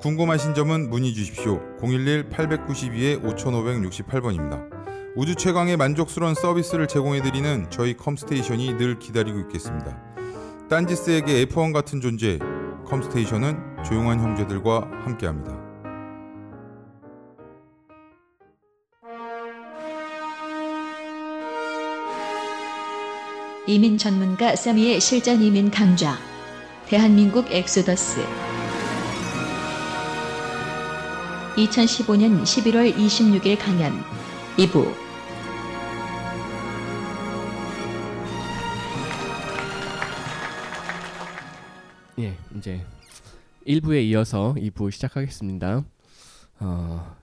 궁금하신 점은 문의 주십시오. 011-892-5568번입니다. 우주 최강의 만족스러운 서비스를 제공해드리는 저희 컴스테이션이 늘 기다리고 있겠습니다. 딴지스에게 F1 같은 존재, 컴스테이션은 조용한 형제들과 함께합니다. 이민 전문가 써미의 실전 이민 강좌. 대한민국 엑소더스 2015년 11월 26일 강연 2부. 예, 이제 1부에 이어서 2부 시작하겠습니다.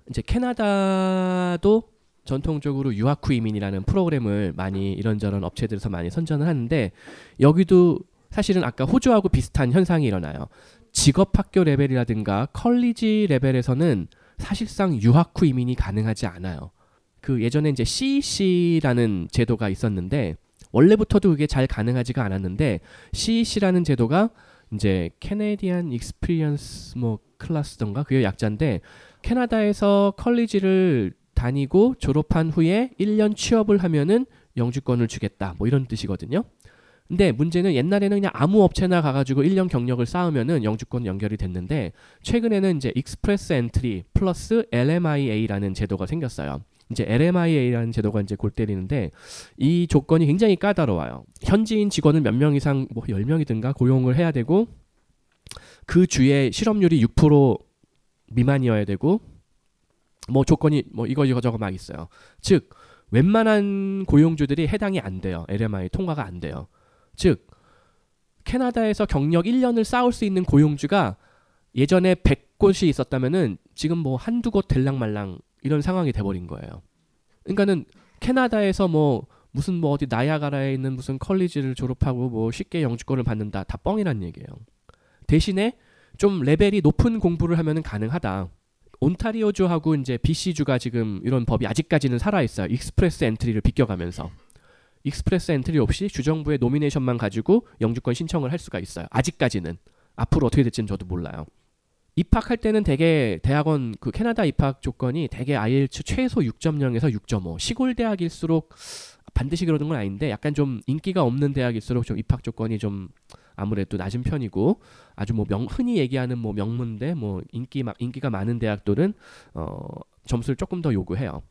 이제 캐나다도 전통적으로 유학 후 이민이라는 프로그램을 많이 이런저런 업체들에서 많이 선전을 하는데, 여기도 사실은 아까 호주하고 비슷한 현상이 일어나요. 직업학교 레벨이라든가 컬리지 레벨에서는 사실상 유학 후 이민이 가능하지 않아요. 그 예전에 이제 CEC라는 제도가 있었는데, 원래부터도 그게 잘 가능하지가 않았는데, CEC라는 제도가 이제 캐네디안 익스피리언스 뭐 클래스던가 그게 약자인데, 캐나다에서 컬리지를 다니고 졸업한 후에 1년 취업을 하면은 영주권을 주겠다, 뭐 이런 뜻이거든요. 근데 문제는 옛날에는 그냥 아무 업체나 가가지고 1년 경력을 쌓으면은 영주권 연결이 됐는데, 최근에는 이제 익스프레스 엔트리 플러스 LMIA라는 제도가 생겼어요. 이제 LMIA라는 제도가 이제 골 때리는데, 이 조건이 굉장히 까다로워요. 현지인 직원을 몇 명 이상, 뭐 10명이든가 고용을 해야 되고, 그 주에 실업률이 6% 미만이어야 되고, 뭐 조건이 뭐 이거 저거 막 있어요. 즉 웬만한 고용주들이 해당이 안 돼요. LMI 통과가 안 돼요. 즉 캐나다에서 경력 1년을 쌓을 수 있는 고용주가 예전에 100곳이 있었다면은 지금 뭐 한두 곳 될랑말랑 이런 상황이 돼버린 거예요. 그러니까는 캐나다에서 뭐 무슨 뭐 어디 나야가라에 있는 무슨 컬리지를 졸업하고 뭐 쉽게 영주권을 받는다, 다 뻥이란 얘기예요. 대신에 좀 레벨이 높은 공부를 하면은 가능하다. 온타리오주하고 이제 BC주가 지금 이런 법이 아직까지는 살아있어요. 익스프레스 엔트리를 비껴가면서. 익스프레스 엔트리 없이 주정부의 노미네이션만 가지고 영주권 신청을 할 수가 있어요. 아직까지는. 앞으로 어떻게 될지는 저도 몰라요. 입학할 때는 되게 대학원, 그 캐나다 입학 조건이 되게 IELTS 최소 6.0에서 6.5. 시골 대학일수록 반드시 그러는 건 아닌데, 약간 좀 인기가 없는 대학일수록 좀 입학 조건이 좀 아무래도 낮은 편이고, 아주 뭐 흔히 얘기하는 뭐 명문대, 뭐 인기가 많은 대학들은 점수를 조금 더 요구해요.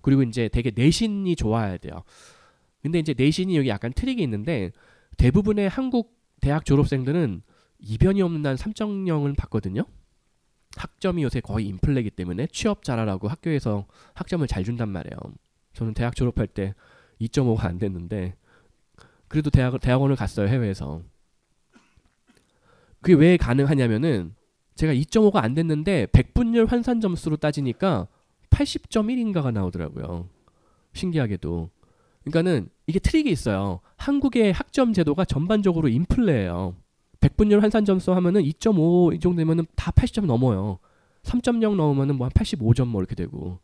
그리고 이제 되게 내신이 좋아야 돼요. 근데 이제 내신이 여기 약간 트릭이 있는데, 대부분의 한국 대학 졸업생들은 이변이 없는 한 3.0을 받거든요. 학점이 요새 거의 인플레이기 때문에 취업 잘하라고 학교에서 학점을 잘 준단 말이에요. 저는 대학 졸업할 때 2.5가 안 됐는데, 그래도 대학원을 갔어요, 해외에서. 그게 왜 가능하냐면은, 제가 2.5가 안 됐는데 100분율 환산 점수로 따지니까 80.1인가가 나오더라고요. 신기하게도. 그러니까는 이게 트릭이 있어요. 한국의 학점 제도가 전반적으로 인플레예요. 100분율 환산 점수 하면은 2.5 이 정도 되면은 다 80점 넘어요. 3.0 넘으면은 뭐 한 85점 뭐 이렇게 되고.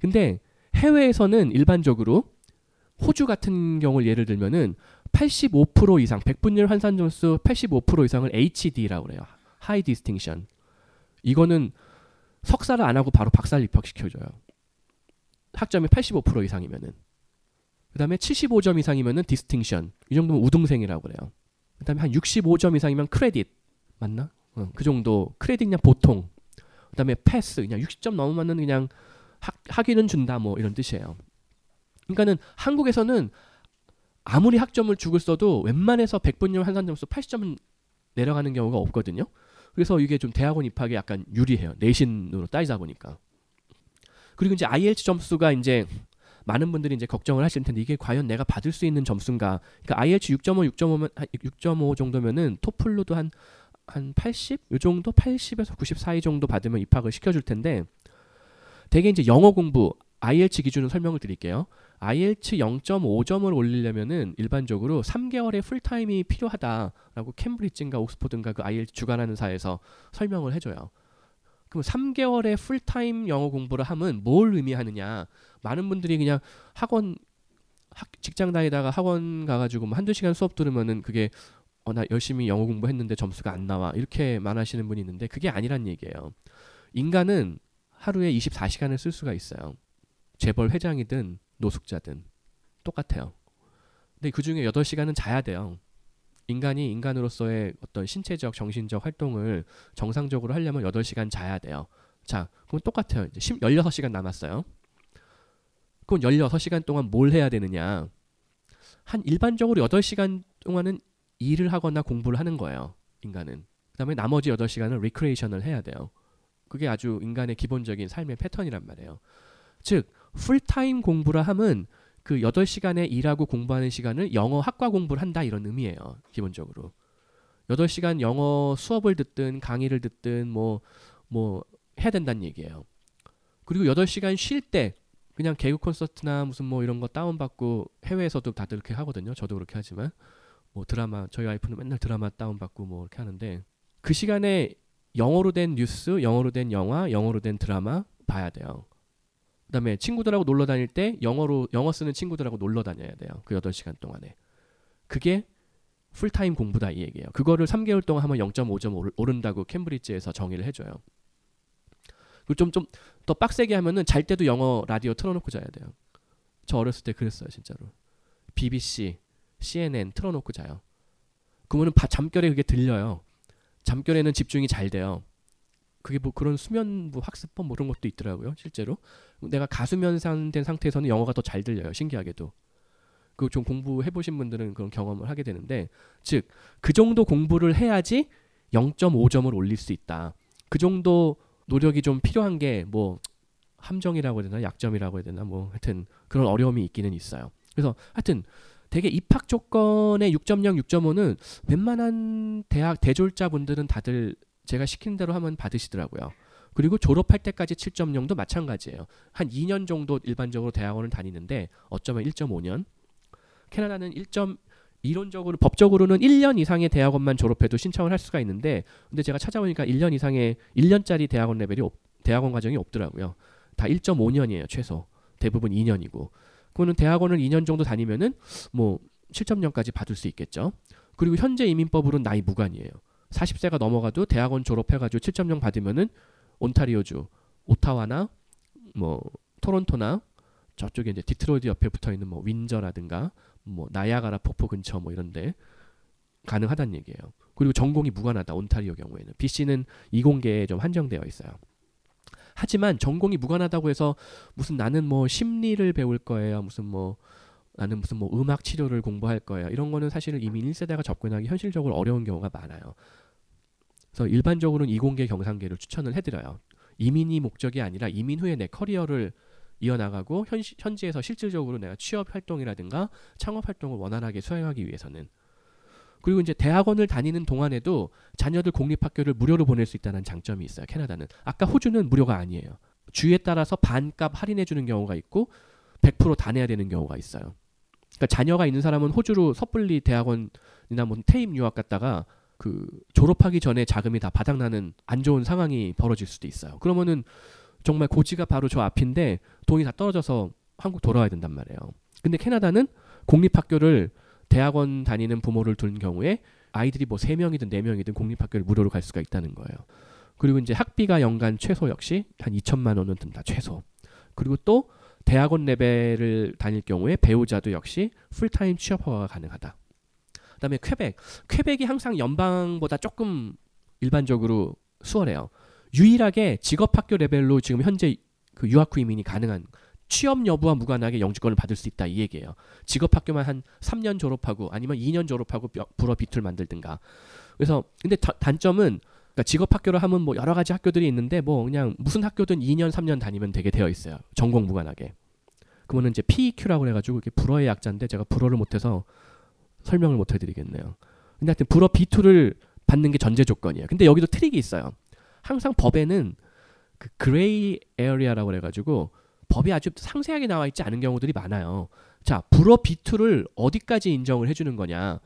근데 해외에서는 일반적으로 호주 같은 경우를 예를 들면은 85% 이상, 100분율 환산 점수 85% 이상을 HD라고 그래요. High Distinction. 이거는 석사를 안 하고 바로 박사를 입학시켜줘요. 학점이 85% 이상이면은. 그 다음에 75점 이상이면은 Distinction. 이 정도면 우등생이라고 그래요. 그 다음에 한 65점 이상이면 크레딧. 맞나? 그 정도. 크레딧 그냥 보통. 그 다음에 패스. 그냥 60점 넘으면은 그냥 학위는 준다, 뭐 이런 뜻이에요. 그러니까는 한국에서는 아무리 학점을 죽을 써도 웬만해서 100분율 환산 점수 80점 내려가는 경우가 없거든요. 그래서 이게 좀 대학원 입학에 약간 유리해요. 내신으로 따지다 보니까. 그리고 이제 IELTS 점수가 이제 많은 분들이 이제 걱정을 하실 텐데, 이게 과연 내가 받을 수 있는 점수인가? 그러니까 IELTS 6.5 정도면은 토플로도 한 80? 요 정도? 80에서 94 정도 받으면 입학을 시켜줄 텐데, 되게 이제 영어 공부, IELTS 기준으로 설명을 드릴게요. IELTS 0.5점을 올리려면은 일반적으로 3개월의 풀타임이 필요하다라고 캠브리지인가 옥스포드인가 그 IELTS 주관하는 사에서 설명을 해줘요. 그럼 3개월의 풀타임 영어 공부를 하면 뭘 의미하느냐. 많은 분들이 그냥 직장 다니다가 학원 가가지고 뭐 한두 시간 수업 들으면은 그게 나 열심히 영어 공부했는데 점수가 안 나와 이렇게 말하시는 분이 있는데 그게 아니란 얘기예요. 인간은 하루에 24시간을 쓸 수가 있어요. 재벌 회장이든 노숙자든 똑같아요. 근데 그 중에 8시간은 자야 돼요. 인간이 인간으로서의 어떤 신체적, 정신적 활동을 정상적으로 하려면 8시간 자야 돼요. 자, 그럼 똑같아요. 이제 16시간 남았어요. 그럼 16시간 동안 뭘 해야 되느냐. 한 일반적으로 8시간 동안은 일을 하거나 공부를 하는 거예요. 인간은. 그 다음에 나머지 8시간은 리크레이션을 해야 돼요. 그게 아주 인간의 기본적인 삶의 패턴이란 말이에요. 즉, 풀타임 공부라 함은 그 8시간에 일하고 공부하는 시간을 영어 학과 공부를 한다 이런 의미예요. 기본적으로. 8시간 영어 수업을 듣든 강의를 듣든 뭐 해야 된다는 얘기예요. 그리고 8시간 쉴 때 그냥 개그 콘서트나 무슨 뭐 이런 거 다운받고 해외에서도 다들 그렇게 하거든요. 저도 그렇게 하지만 뭐 드라마, 저희 와이프는 맨날 드라마 다운받고 뭐 이렇게 하는데 그 시간에 영어로 된 뉴스, 영어로 된 영화, 영어로 된 드라마 봐야 돼요. 그 다음에 친구들하고 놀러 다닐 때 영어 쓰는 친구들하고 놀러 다녀야 돼요. 그 8시간 동안에. 그게 풀타임 공부다 이 얘기예요. 그거를 3개월 동안 하면 0.5점 오른다고 캠브리지에서 정의를 해줘요. 그리고 좀 더 빡세게 하면은 잘 때도 영어 라디오 틀어놓고 자야 돼요. 저 어렸을 때 그랬어요. 진짜로. BBC, CNN 틀어놓고 자요. 그러면은 잠결에 그게 들려요. 잠결에는 집중이 잘 돼요. 그게 뭐 그런 수면 학습법 뭐 그런 것도 있더라고요. 실제로 내가 가수면상된 상태에서는 영어가 더 잘 들려요. 신기하게도. 그 좀 공부해 보신 분들은 그런 경험을 하게 되는데, 즉 그 정도 공부를 해야지 0.5점을 올릴 수 있다. 그 정도 노력이 좀 필요한 게 뭐 함정이라고 해야 되나 약점이라고 해야 되나 뭐 하여튼 그런 어려움이 있기는 있어요. 그래서 하여튼 되게 입학 조건의 6.0, 6.5는 웬만한 대학 대졸자분들은 다들 제가 시킨 대로 하면 받으시더라고요. 그리고 졸업할 때까지 7.0도 마찬가지예요. 한 2년 정도 일반적으로 대학원을 다니는데 어쩌면 1.5년. 캐나다는 이론적으로 법적으로는 1년 이상의 대학원만 졸업해도 신청을 할 수가 있는데 근데 제가 찾아보니까 1년 이상의 1년짜리 대학원 레벨이 대학원 과정이 없더라고요. 다 1.5년이에요. 최소. 대부분 2년이고. 그거는 대학원을 2년 정도 다니면은 뭐 7.0까지 받을 수 있겠죠. 그리고 현재 이민법으로는 나이 무관이에요. 40세가 넘어가도 대학원 졸업해가지고 7.0 받으면은 온타리오주, 오타와나 뭐 토론토나 저쪽에 이제 디트로이트 옆에 붙어 있는 뭐 윈저라든가 뭐 나야가라 폭포 근처 뭐 이런데 가능하다는 얘기예요. 그리고 전공이 무관하다 온타리오 경우에는 BC는 이공계에 좀 한정되어 있어요. 하지만 전공이 무관하다고 해서 무슨 나는 뭐 심리를 배울 거예요, 무슨 뭐 나는 무슨 뭐 음악 치료를 공부할 거예요. 이런 거는 사실은 이미 1세대가 접근하기 현실적으로 어려운 경우가 많아요. 그래서 일반적으로는 이공계 경상계를 추천을 해드려요. 이민이 목적이 아니라 이민 후에 내 커리어를 이어나가고 현지에서 실질적으로 내가 취업 활동이라든가 창업 활동을 원활하게 수행하기 위해서는. 그리고 이제 대학원을 다니는 동안에도 자녀들 공립학교를 무료로 보낼 수 있다는 장점이 있어요. 캐나다는. 아까 호주는 무료가 아니에요. 주에 따라서 반값 할인해주는 경우가 있고 100% 다 내야 되는 경우가 있어요. 그러니까 자녀가 있는 사람은 호주로 섣불리 대학원이나 뭐 퇴임 유학 갔다가 그 졸업하기 전에 자금이 다 바닥나는 안 좋은 상황이 벌어질 수도 있어요. 그러면은 정말 고지가 바로 저 앞인데 돈이 다 떨어져서 한국 돌아와야 된단 말이에요. 근데 캐나다는 공립학교를 대학원 다니는 부모를 둔 경우에 아이들이 뭐 3명이든 4명이든 공립학교를 무료로 갈 수가 있다는 거예요. 그리고 이제 학비가 연간 최소 역시 한 2천만 원은 든다. 최소. 그리고 또 대학원 레벨을 다닐 경우에 배우자도 역시 풀타임 취업 허가가 가능하다. 그 다음에 퀘벡이 항상 연방보다 조금 일반적으로 수월해요. 유일하게 직업학교 레벨로 지금 현재 그 유학 후 이민이 가능한 취업 여부와 무관하게 영주권을 받을 수 있다 이 얘기예요. 직업학교만 한 3년 졸업하고 아니면 2년 졸업하고 불어 비툴 만들든가. 그래서 근데 단점은 그러니까 직업학교를 하면 뭐 여러 가지 학교들이 있는데 뭐 그냥 무슨 학교든 2년 3년 다니면 되게 되어 있어요. 전공 무관하게. 그러면 이제 PEQ라고 해가지고 이게 불어의 약자인데 제가 불어를 못해서 설명을 못 해드리겠네요. 근데 하여튼 불어 B2를 받는 게 전제 조건이에요. 근데 여기도 트릭이 있어요. 항상 법에는 그 그레이 에어리아라고 해가지고 법이 아주 상세하게 나와 있지 않은 경우들이 많아요. 자, 불어 B2를 어디까지 인정을 해주는 거냐.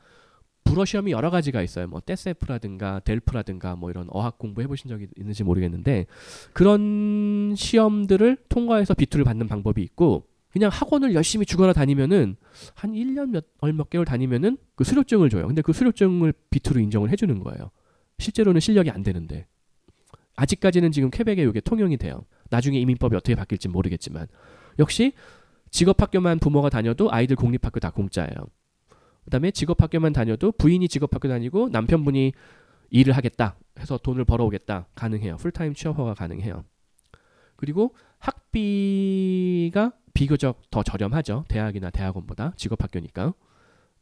불어 시험이 여러 가지가 있어요. 뭐 떼세프라든가 델프라든가 뭐 이런 어학 공부 해보신 적이 있는지 모르겠는데 그런 시험들을 통과해서 B2를 받는 방법이 있고, 그냥 학원을 열심히 죽어라 다니면은 한 1년 몇 개월 다니면은 그 수료증을 줘요. 근데 그 수료증을 B2로 인정을 해주는 거예요. 실제로는 실력이 안 되는데. 아직까지는 지금 퀘벡에 이게 통용이 돼요. 나중에 이민법이 어떻게 바뀔지 모르겠지만. 역시 직업학교만 부모가 다녀도 아이들 공립학교 다 공짜예요. 그 다음에 직업학교만 다녀도 부인이 직업학교 다니고 남편분이 일을 하겠다 해서 돈을 벌어오겠다. 가능해요. 풀타임 취업허가 가능해요. 그리고 학비가 비교적 더 저렴하죠. 대학이나 대학원보다 직업학교니까.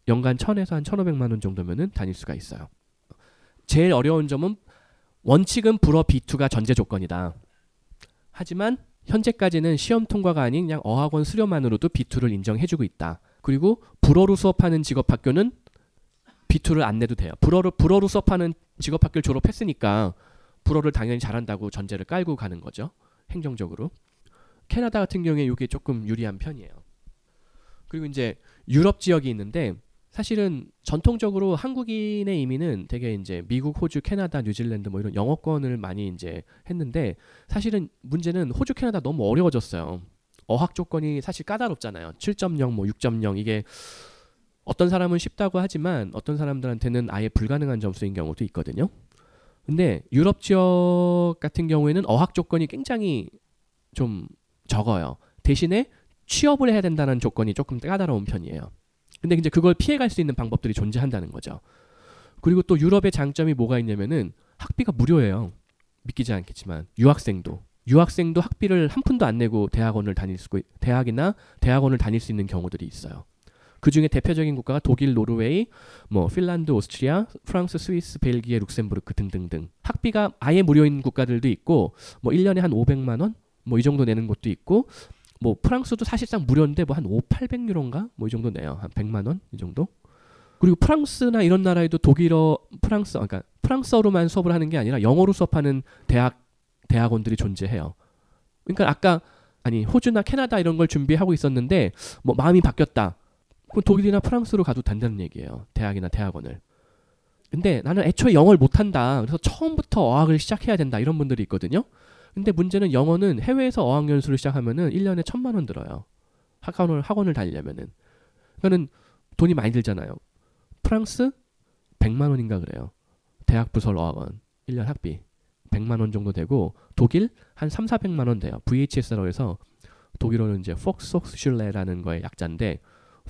연간 1,000에서 한 1,500만 원 정도면은 다닐 수가 있어요. 제일 어려운 점은 원칙은 불어 B2가 전제 조건이다. 하지만 현재까지는 시험 통과가 아닌 그냥 어학원 수료만으로도 B2를 인정해주고 있다. 그리고 불어로 수업하는 직업학교는 B2를 안 내도 돼요. 불어로 수업하는 직업학교를 졸업했으니까 불어를 당연히 잘한다고 전제를 깔고 가는 거죠. 행정적으로. 캐나다 같은 경우에 이게 조금 유리한 편이에요. 그리고 이제 유럽 지역이 있는데 사실은 전통적으로 한국인의 이민은 되게 이제 미국, 호주, 캐나다, 뉴질랜드 뭐 이런 영어권을 많이 이제 했는데 사실은 문제는 호주, 캐나다 너무 어려워졌어요. 어학 조건이 사실 까다롭잖아요. 7.0, 뭐 6.0 이게 어떤 사람은 쉽다고 하지만 어떤 사람들한테는 아예 불가능한 점수인 경우도 있거든요. 근데 유럽 지역 같은 경우에는 어학 조건이 굉장히 좀 적어요. 대신에 취업을 해야 된다는 조건이 조금 까다로운 편이에요. 근데 이제 그걸 피해갈 수 있는 방법들이 존재한다는 거죠. 그리고 또 유럽의 장점이 뭐가 있냐면은 학비가 무료예요. 믿기지 않겠지만 유학생도 학비를 한 푼도 안 내고 대학원을 다닐 수 있는 경우들이 있어요. 그 중에 대표적인 국가가 독일, 노르웨이, 뭐 핀란드, 오스트리아, 프랑스, 스위스, 벨기에, 룩셈부르크 등등등. 학비가 아예 무료인 국가들도 있고 뭐 1년에 한 500만 원? 뭐 이 정도 내는 곳도 있고 뭐 프랑스도 사실상 무료인데 뭐 한 500~800유로인가? 뭐 이 정도 내요. 한 100만 원 이 정도. 그리고 프랑스나 이런 나라에도 프랑스어로만 수업을 하는 게 아니라 영어로 수업하는 대학원들이 존재해요. 그러니까 호주나 캐나다 이런 걸 준비하고 있었는데 뭐 마음이 바뀌었다. 그럼 독일이나 프랑스로 가도 된다는 얘기예요. 대학이나 대학원을. 근데 나는 애초에 영어를 못한다. 그래서 처음부터 어학을 시작해야 된다. 이런 분들이 있거든요. 근데 문제는 영어는 해외에서 어학연수를 시작하면은 1년에 1,000만 원 들어요. 학원을 다니려면은. 그러니까는 돈이 많이 들잖아요. 프랑스 100만 원인가 그래요. 대학 부설 어학원 1년 학비 100만 원 정도 되고 독일 한 300~400만 원 돼요. VHS라고 해서 독일어는 이제 폭스슐레라는 거의 약자인데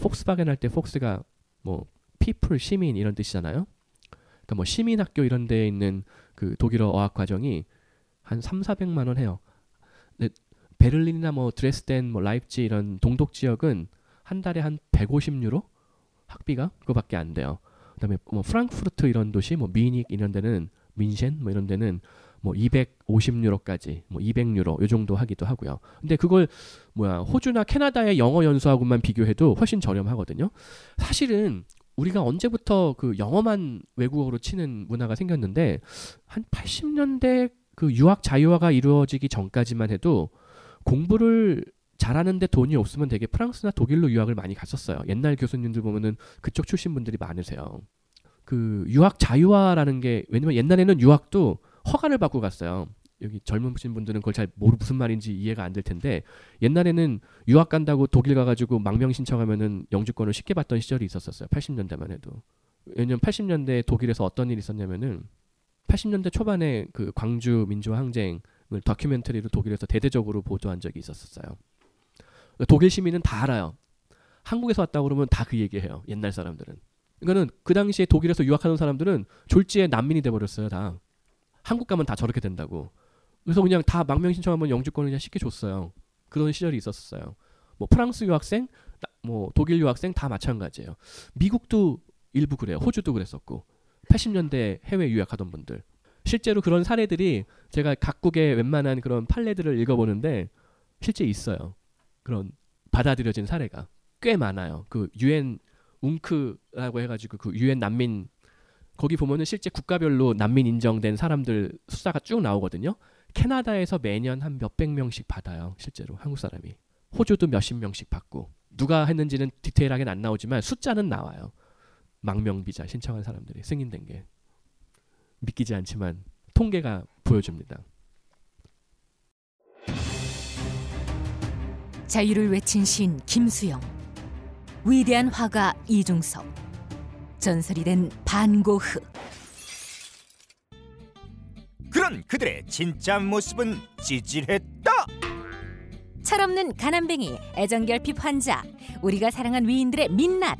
폭스바겐 할 때 폭스가 뭐 people 시민 이런 뜻이잖아요. 그러니까 뭐 시민학교 이런 데에 있는 그 독일어 어학 과정이 한 300~400만 원 해요. 근데 베를린이나 뭐 드레스덴, 뭐 라이프치 이런 동독 지역은 한 달에 한 150유로 학비가 그거밖에 안 돼요. 그다음에 뭐 프랑크푸르트 이런 도시, 뭐 미닉 이런 데는 민셴 뭐 이런 데는 뭐 250유로까지, 뭐 200유로 요 정도 하기도 하고요. 근데 그걸 호주나 캐나다의 영어 연수하고만 비교해도 훨씬 저렴하거든요. 사실은 우리가 언제부터 그 영어만 외국어로 치는 문화가 생겼는데 한 80년대 그 유학 자유화가 이루어지기 전까지만 해도 공부를 잘하는데 돈이 없으면 되게 프랑스나 독일로 유학을 많이 갔었어요. 옛날 교수님들 보면은 그쪽 출신 분들이 많으세요. 그 유학 자유화라는 게 왜냐면 옛날에는 유학도 허가를 받고 갔어요. 여기 젊은 분들은 그걸 잘 모르 무슨 말인지 이해가 안 될 텐데 옛날에는 유학 간다고 독일 가가지고 망명 신청하면은 영주권을 쉽게 받던 시절이 있었어요. 80년대만 해도. 왜냐면 80년대 독일에서 어떤 일이 있었냐면은 80년대 초반에 그 광주 민주화 항쟁을 다큐멘터리로 독일에서 대대적으로 보도한 적이 있었어요. 독일 시민은 다 알아요. 한국에서 왔다 그러면 다 그 얘기해요. 옛날 사람들은. 그러니까는 그 당시에 독일에서 유학하는 사람들은 졸지에 난민이 돼버렸어요. 다. 한국 가면 다 저렇게 된다고. 그래서 그냥 다 망명 신청하면 영주권을 그냥 쉽게 줬어요. 그런 시절이 있었어요. 뭐 프랑스 유학생, 뭐 독일 유학생 다 마찬가지예요. 미국도 일부 그래요. 호주도 그랬었고. 80년대 해외 유학하던 분들. 실제로 그런 사례들이 제가 각국의 웬만한 그런 판례들을 읽어보는데 실제 있어요. 그런 받아들여진 사례가 꽤 많아요. 그 UN 웅크라고 해가지고 그 UN 난민 거기 보면은 실제 국가별로 난민 인정된 사람들 숫자가 쭉 나오거든요. 캐나다에서 매년 한 몇백 명씩 받아요. 실제로 한국 사람이. 호주도 몇십 명씩 받고. 누가 했는지는 디테일하게는 안 나오지만 숫자는 나와요. 망명 비자 신청한 사람들이 승인된 게. 믿기지 않지만 통계가 보여줍니다. 자유를 외친 시인 김수영, 위대한 화가 이중섭, 전설이 된 반고흐. 그런 그들의 진짜 모습은 찌질했다. 철없는 가난뱅이, 애정결핍 환자, 우리가 사랑한 위인들의 민낯.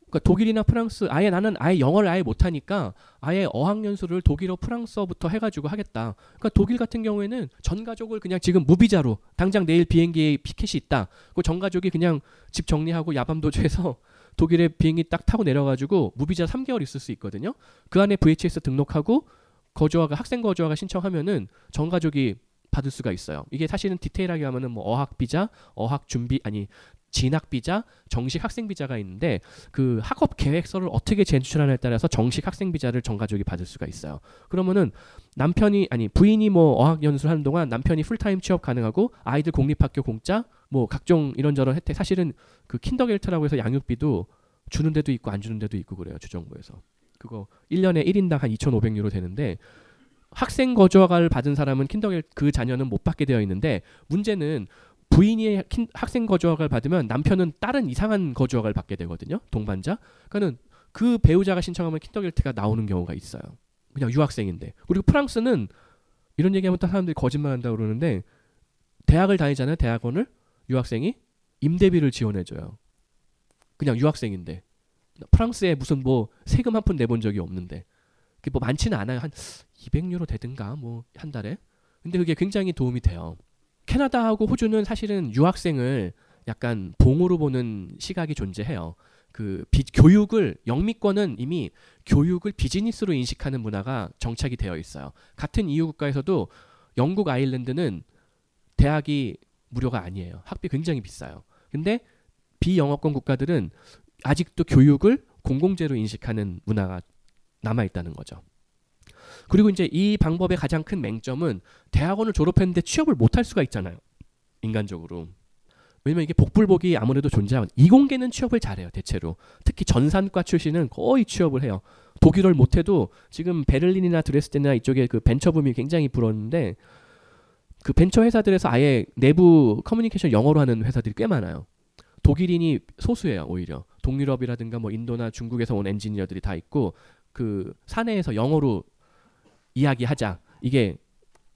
그러니까 독일이나 프랑스, 아예 나는 아예 영어를 아예 못하니까 아예 어학연수를 독일어 프랑스어부터 해가지고 하겠다. 그러니까 독일 같은 경우에는 전 가족을 그냥 지금 무비자로, 당장 내일 비행기에 피켓이 있다. 그 전 가족이 그냥 집 정리하고 야밤도주해서 독일에 비행기 딱 타고 내려가지고 무비자 3개월 있을 수 있거든요. 그 안에 VHS 등록하고 거주화가, 학생 거주화가 신청하면은 전 가족이 받을 수가 있어요. 이게 사실은 디테일하게 하면은 뭐 어학 비자, 어학 준비 아니 진학 비자, 정식 학생 비자가 있는데 그 학업 계획서를 어떻게 제출하냐에 따라서 정식 학생 비자를 전 가족이 받을 수가 있어요. 그러면은 남편이 아니 부인이 뭐 어학 연수하는 동안 남편이 풀타임 취업 가능하고 아이들 공립학교 공짜 뭐 각종 이런저런 혜택. 사실은 그 킨더겔트라고 해서 양육비도 주는 데도 있고 안 주는 데도 있고 그래요. 주정부에서. 그거 1년에 1인당 한 2,500유로 되는데 학생 거주허가를 받은 사람은 킨더겔 그 자녀는 못 받게 되어 있는데 문제는 부인이 학생 거주허가를 받으면 남편은 다른 이상한 거주허가를 받게 되거든요. 동반자. 그러니까는 그 배우자가 신청하면 킨더겔트가 나오는 경우가 있어요. 그냥 유학생인데. 그리고 프랑스는 이런 얘기하면 딱 사람들이 거짓말한다고 그러는데 대학을 다니잖아요. 대학원을. 유학생이 임대비를 지원해줘요. 그냥 유학생인데. 프랑스에 무슨 뭐 세금 한 푼 내본 적이 없는데. 그게 뭐 많지는 않아요. 한 200유로 되든가 뭐 한 달에. 근데 그게 굉장히 도움이 돼요. 캐나다하고 호주는 사실은 유학생을 약간 봉으로 보는 시각이 존재해요. 그 교육을, 영미권은 이미 교육을 비즈니스로 인식하는 문화가 정착이 되어 있어요. 같은 EU 국가에서도 영국, 아일랜드는 대학이 무료가 아니에요. 학비 굉장히 비싸요. 근데 비영어권 국가들은 아직도 교육을 공공재로 인식하는 문화가 남아있다는 거죠. 그리고 이제 이 방법의 가장 큰 맹점은 대학원을 졸업했는데 취업을 못할 수가 있잖아요. 인간적으로. 왜냐면 이게 복불복이 아무래도 존재하고, 이공계는 취업을 잘해요. 대체로. 특히 전산과 출신은 거의 취업을 해요. 독일어를 못해도 지금 베를린이나 드레스덴이나 이쪽에 그 벤처붐이 굉장히 불었는데 그 벤처 회사들에서 아예 내부 커뮤니케이션 영어로 하는 회사들이 꽤 많아요. 독일인이 소수예요. 오히려 동유럽이라든가 뭐 인도나 중국에서 온 엔지니어들이 다 있고 그 사내에서 영어로 이야기하자, 이게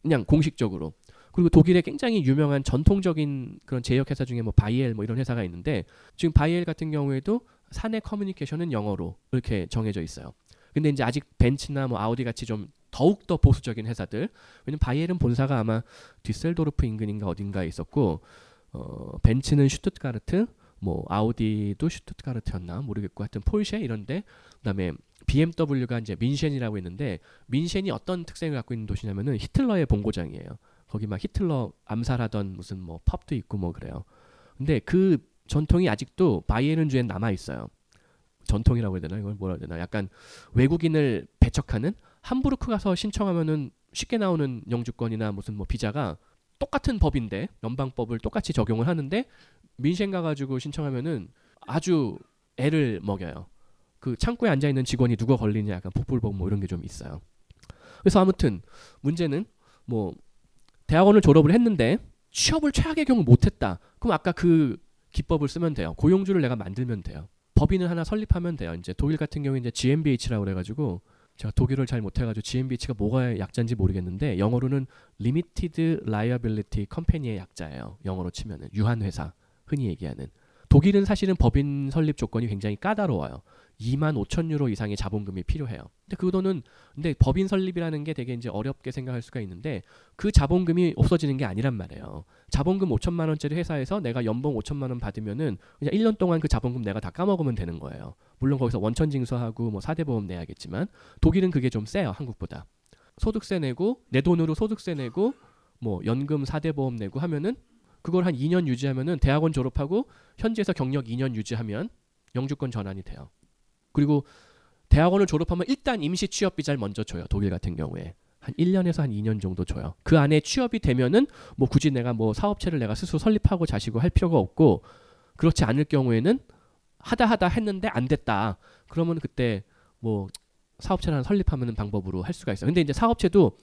그냥 공식적으로. 그리고 독일에 굉장히 유명한 전통적인 그런 제약 회사 중에 뭐 바이엘 뭐 이런 회사가 있는데 지금 바이엘 같은 경우에도 사내 커뮤니케이션은 영어로 이렇게 정해져 있어요. 근데 이제 아직 벤츠나 뭐 아우디 같이 좀 더욱더 보수적인 회사들. 왜냐면 바이엘은 본사가 아마 뒤셀도르프 인근인가 어딘가에 있었고 벤츠는 슈투트가르트, 뭐 아우디도 슈투트가르트였나 모르겠고 하여튼 폴쉐 이런데, 그다음에 BMW가 이제 민셴이라고 있는데 민셴이 어떤 특색을 갖고 있는 도시냐면은 히틀러의 본고장이에요. 거기 막 히틀러 암살하던 무슨 뭐 펍도 있고 뭐 그래요. 근데 그 전통이 아직도 바이에른 주엔 남아 있어요. 전통이라고 해야 되나? 이걸 뭐라 해야 되나? 약간 외국인을 배척하는. 함부르크 가서 신청하면은 쉽게 나오는 영주권이나 무슨 뭐 비자가 똑같은 법인데 연방법을 똑같이 적용을 하는데 민셴 가가지고 신청하면은 아주 애를 먹여요. 그 창구에 앉아 있는 직원이 누가 걸리냐, 약간 복불복 뭐 이런 게 좀 있어요. 그래서 아무튼 문제는 뭐 대학원을 졸업을 했는데 취업을 최악의 경우 못했다. 그럼 아까 그 기법을 쓰면 돼요. 고용주를 내가 만들면 돼요. 법인을 하나 설립하면 돼요. 이제 독일 같은 경우에 이제 GmbH라고 그래가지고. 제가 독일어를 잘 못해가지고 GmbH가 뭐가 약자인지 모르겠는데 영어로는 Limited Liability Company의 약자예요. 영어로 치면은 유한회사, 흔히 얘기하는. 독일은 사실은 법인 설립 조건이 굉장히 까다로워요. 25,000유로 이상의 자본금이 필요해요. 근데 그 돈은 근데 법인 설립이라는 게 되게 이제 어렵게 생각할 수가 있는데 그 자본금이 없어지는 게 아니란 말이에요. 자본금 5천만 원짜리 회사에서 내가 연봉 5천만 원 받으면은 그냥 1년 동안 그 자본금 내가 다 까먹으면 되는 거예요. 물론 거기서 원천 징수하고 뭐 4대 보험 내야겠지만 독일은 그게 좀 세요. 한국보다. 소득세 내고 내 돈으로 소득세 내고 뭐 연금 4대 보험 내고 하면은 그걸 한 2년 유지하면은 대학원 졸업하고 현지에서 경력 2년 유지하면 영주권 전환이 돼요. 그리고 대학원을 졸업하면 일단 임시 취업비자를 먼저 줘요. 독일 같은 경우에. 한 1년에서 한 2년 정도 줘요. 그 안에 취업이 되면은 뭐 굳이 내가 뭐 사업체를 내가 스스로 설립하고 자시고 할 필요가 없고 그렇지 않을 경우에는 하다 했는데 안 됐다. 그러면 그때 뭐 사업체를 하나 설립하는 방법으로 할 수가 있어요. 근데 이제 사업체도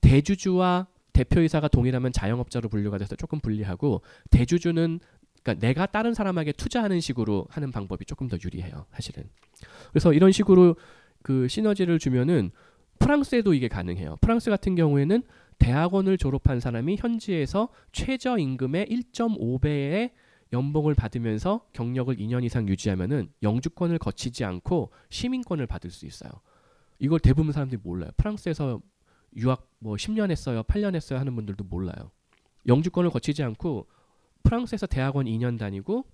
대주주와 대표이사가 동일하면 자영업자로 분류가 돼서 조금 불리하고 대주주는 그러니까 내가 다른 사람에게 투자하는 식으로 하는 방법이 조금 더 유리해요. 사실은. 그래서 이런 식으로 그 시너지를 주면은 프랑스에도 이게 가능해요. 프랑스 같은 경우에는 대학원을 졸업한 사람이 현지에서 최저임금의 1.5배의 연봉을 받으면서 경력을 2년 이상 유지하면은 영주권을 거치지 않고 시민권을 받을 수 있어요. 이걸 대부분 사람들이 몰라요. 프랑스에서 유학 뭐 10년 했어요, 8년 했어요 하는 분들도 몰라요. 영주권을 거치지 않고 프랑스에서 대학원 2년 다니고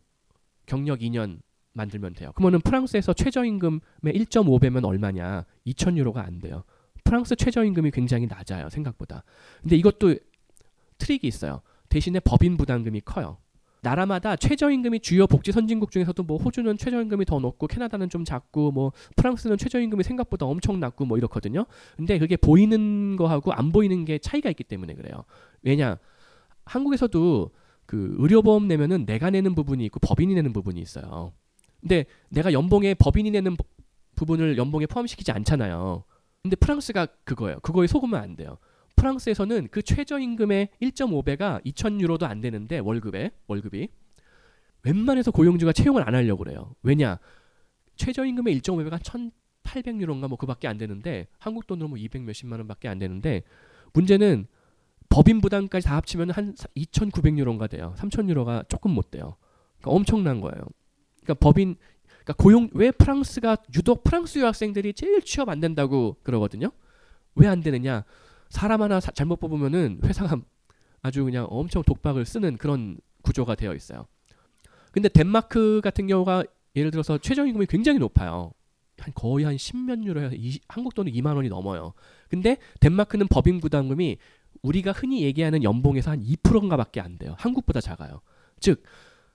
경력 2년 만들면 돼요. 그러면은 프랑스에서 최저임금의 1.5배면 얼마냐? 2,000유로가 안 돼요. 프랑스 최저임금이 굉장히 낮아요. 생각보다. 근데 이것도 트릭이 있어요. 대신에 법인 부담금이 커요. 나라마다 최저임금이 주요 복지 선진국 중에서도 뭐 호주는 최저임금이 더 높고 캐나다는 좀 작고 뭐 프랑스는 최저임금이 생각보다 엄청 낮고 뭐 이렇거든요. 근데 그게 보이는 거하고 안 보이는 게 차이가 있기 때문에 그래요. 왜냐? 한국에서도 그 의료보험 내면은 내가 내는 부분이 있고 법인이 내는 부분이 있어요. 근데 내가 연봉에 법인이 내는 부분을 연봉에 포함시키지 않잖아요. 근데 프랑스가 그거예요. 그거에 속으면 안 돼요. 프랑스에서는 그 최저임금의 1.5배가 2,000유로도 안 되는데 월급이 웬만해서 고용주가 채용을 안 하려고 그래요. 왜냐? 최저임금의 1.5배가 1,800유로인가 뭐 그밖에 안 되는데 한국 돈으로 뭐 200 몇십만 원밖에 안 되는데 문제는 법인 부담까지 다 합치면 한 2,900유로인가 돼요. 3,000유로가 조금 못 돼요. 그러니까 엄청난 거예요. 그러니까 법인, 그러니까 고용, 왜 프랑스가 유독 프랑스 유학생들이 제일 취업 안 된다고 그러거든요. 왜 안 되느냐? 사람 하나 잘못 뽑으면은 회사가 아주 그냥 엄청 독박을 쓰는 그런 구조가 되어 있어요. 근데 덴마크 같은 경우가 예를 들어서 최저임금이 굉장히 높아요. 거의 한 10몇 유로에서 한국 돈은 2만 원이 넘어요. 근데 덴마크는 법인 부담금이 우리가 흔히 얘기하는 연봉에서 한 2%인가 밖에 안 돼요. 한국보다 작아요. 즉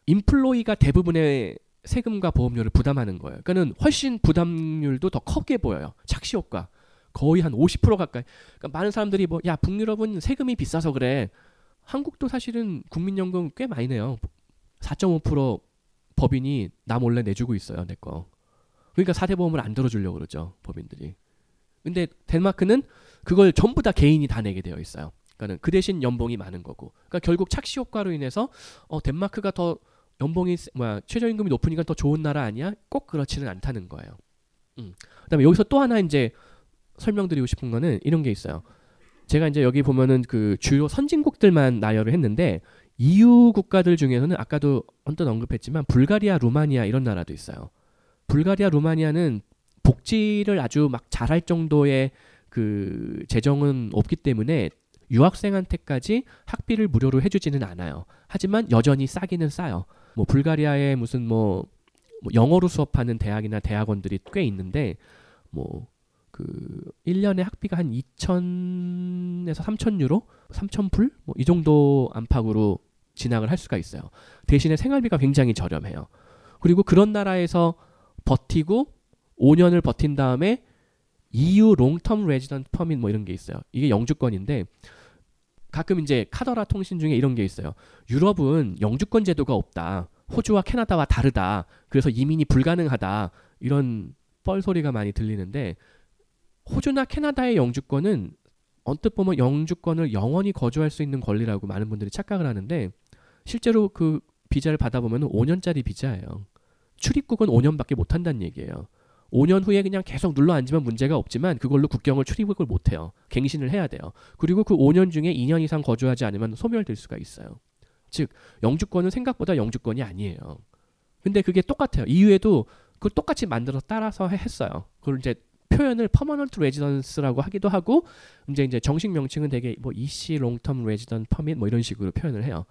임플로이가 대부분의 세금과 보험료를 부담하는 거예요. 그러니까는 훨씬 부담률도 더 크게 보여요. 착시효과. 거의 한 50% 가까이. 그러니까 많은 사람들이 뭐 야 북유럽은 세금이 비싸서 그래. 한국도 사실은 국민연금 꽤 많이 내요. 4.5% 법인이 나 몰래 내주고 있어요. 내 거. 그러니까 4대 보험을 안 들어주려고 그러죠. 법인들이. 근데 덴마크는 그걸 전부 다 개인이 다 내게 되어 있어요. 그러니까는 그 대신 연봉이 많은 거고. 그러니까 결국 착시효과로 인해서 덴마크가 더 연봉이 최저임금이 높으니까 더 좋은 나라 아니야? 꼭 그렇지는 않다는 거예요. 그다음에 여기서 또 하나 이제 설명드리고 싶은 거는 이런 게 있어요. 제가 이제 여기 보면은 그 주요 선진국들만 나열을 했는데 EU 국가들 중에서는 아까도 언뜻 언급했지만 불가리아, 루마니아 이런 나라도 있어요. 불가리아, 루마니아는 복지를 아주 막 잘할 정도의 그 재정은 없기 때문에 유학생한테까지 학비를 무료로 해주지는 않아요. 하지만 여전히 싸기는 싸요. 뭐 불가리아에 무슨 뭐 영어로 수업하는 대학이나 대학원들이 꽤 있는데 뭐 그 1년에 학비가 한 2,000에서 3,000유로? 3,000불? 뭐 이 정도 안팎으로 진학을 할 수가 있어요. 대신에 생활비가 굉장히 저렴해요. 그리고 그런 나라에서 버티고 5년을 버틴 다음에 EU 롱텀 레지던트 퍼밋 뭐 이런 게 있어요. 이게 영주권인데 가끔 이제 카더라 통신 중에 이런 게 있어요. 유럽은 영주권 제도가 없다. 호주와 캐나다와 다르다. 그래서 이민이 불가능하다. 이런 뻘소리가 많이 들리는데 호주나 캐나다의 영주권은 언뜻 보면 영주권을 영원히 거주할 수 있는 권리라고 많은 분들이 착각을 하는데 실제로 그 비자를 받아보면 5년짜리 비자예요. 출입국은 5년밖에 못한다는 얘기예요. 5년 후에 그냥 계속 눌러앉으면 문제가 없지만 그걸로 국경을 출입국을 못해요. 갱신을 해야 돼요. 그리고 그 5년 중에 2년 이상 거주하지 않으면 소멸될 수가 있어요. 즉 영주권은 생각보다 영주권이 아니에요. 근데 그게 똑같아요. EU에도 그걸 똑같이 만들어서 따라서 했어요. 그걸 이제 표현을 퍼머넌트 레지던스라고 하기도 하고, 이제 정식 명칭은 되게 뭐 EC 롱텀 레지던 퍼밋 뭐 이런 식으로 표현을 해요.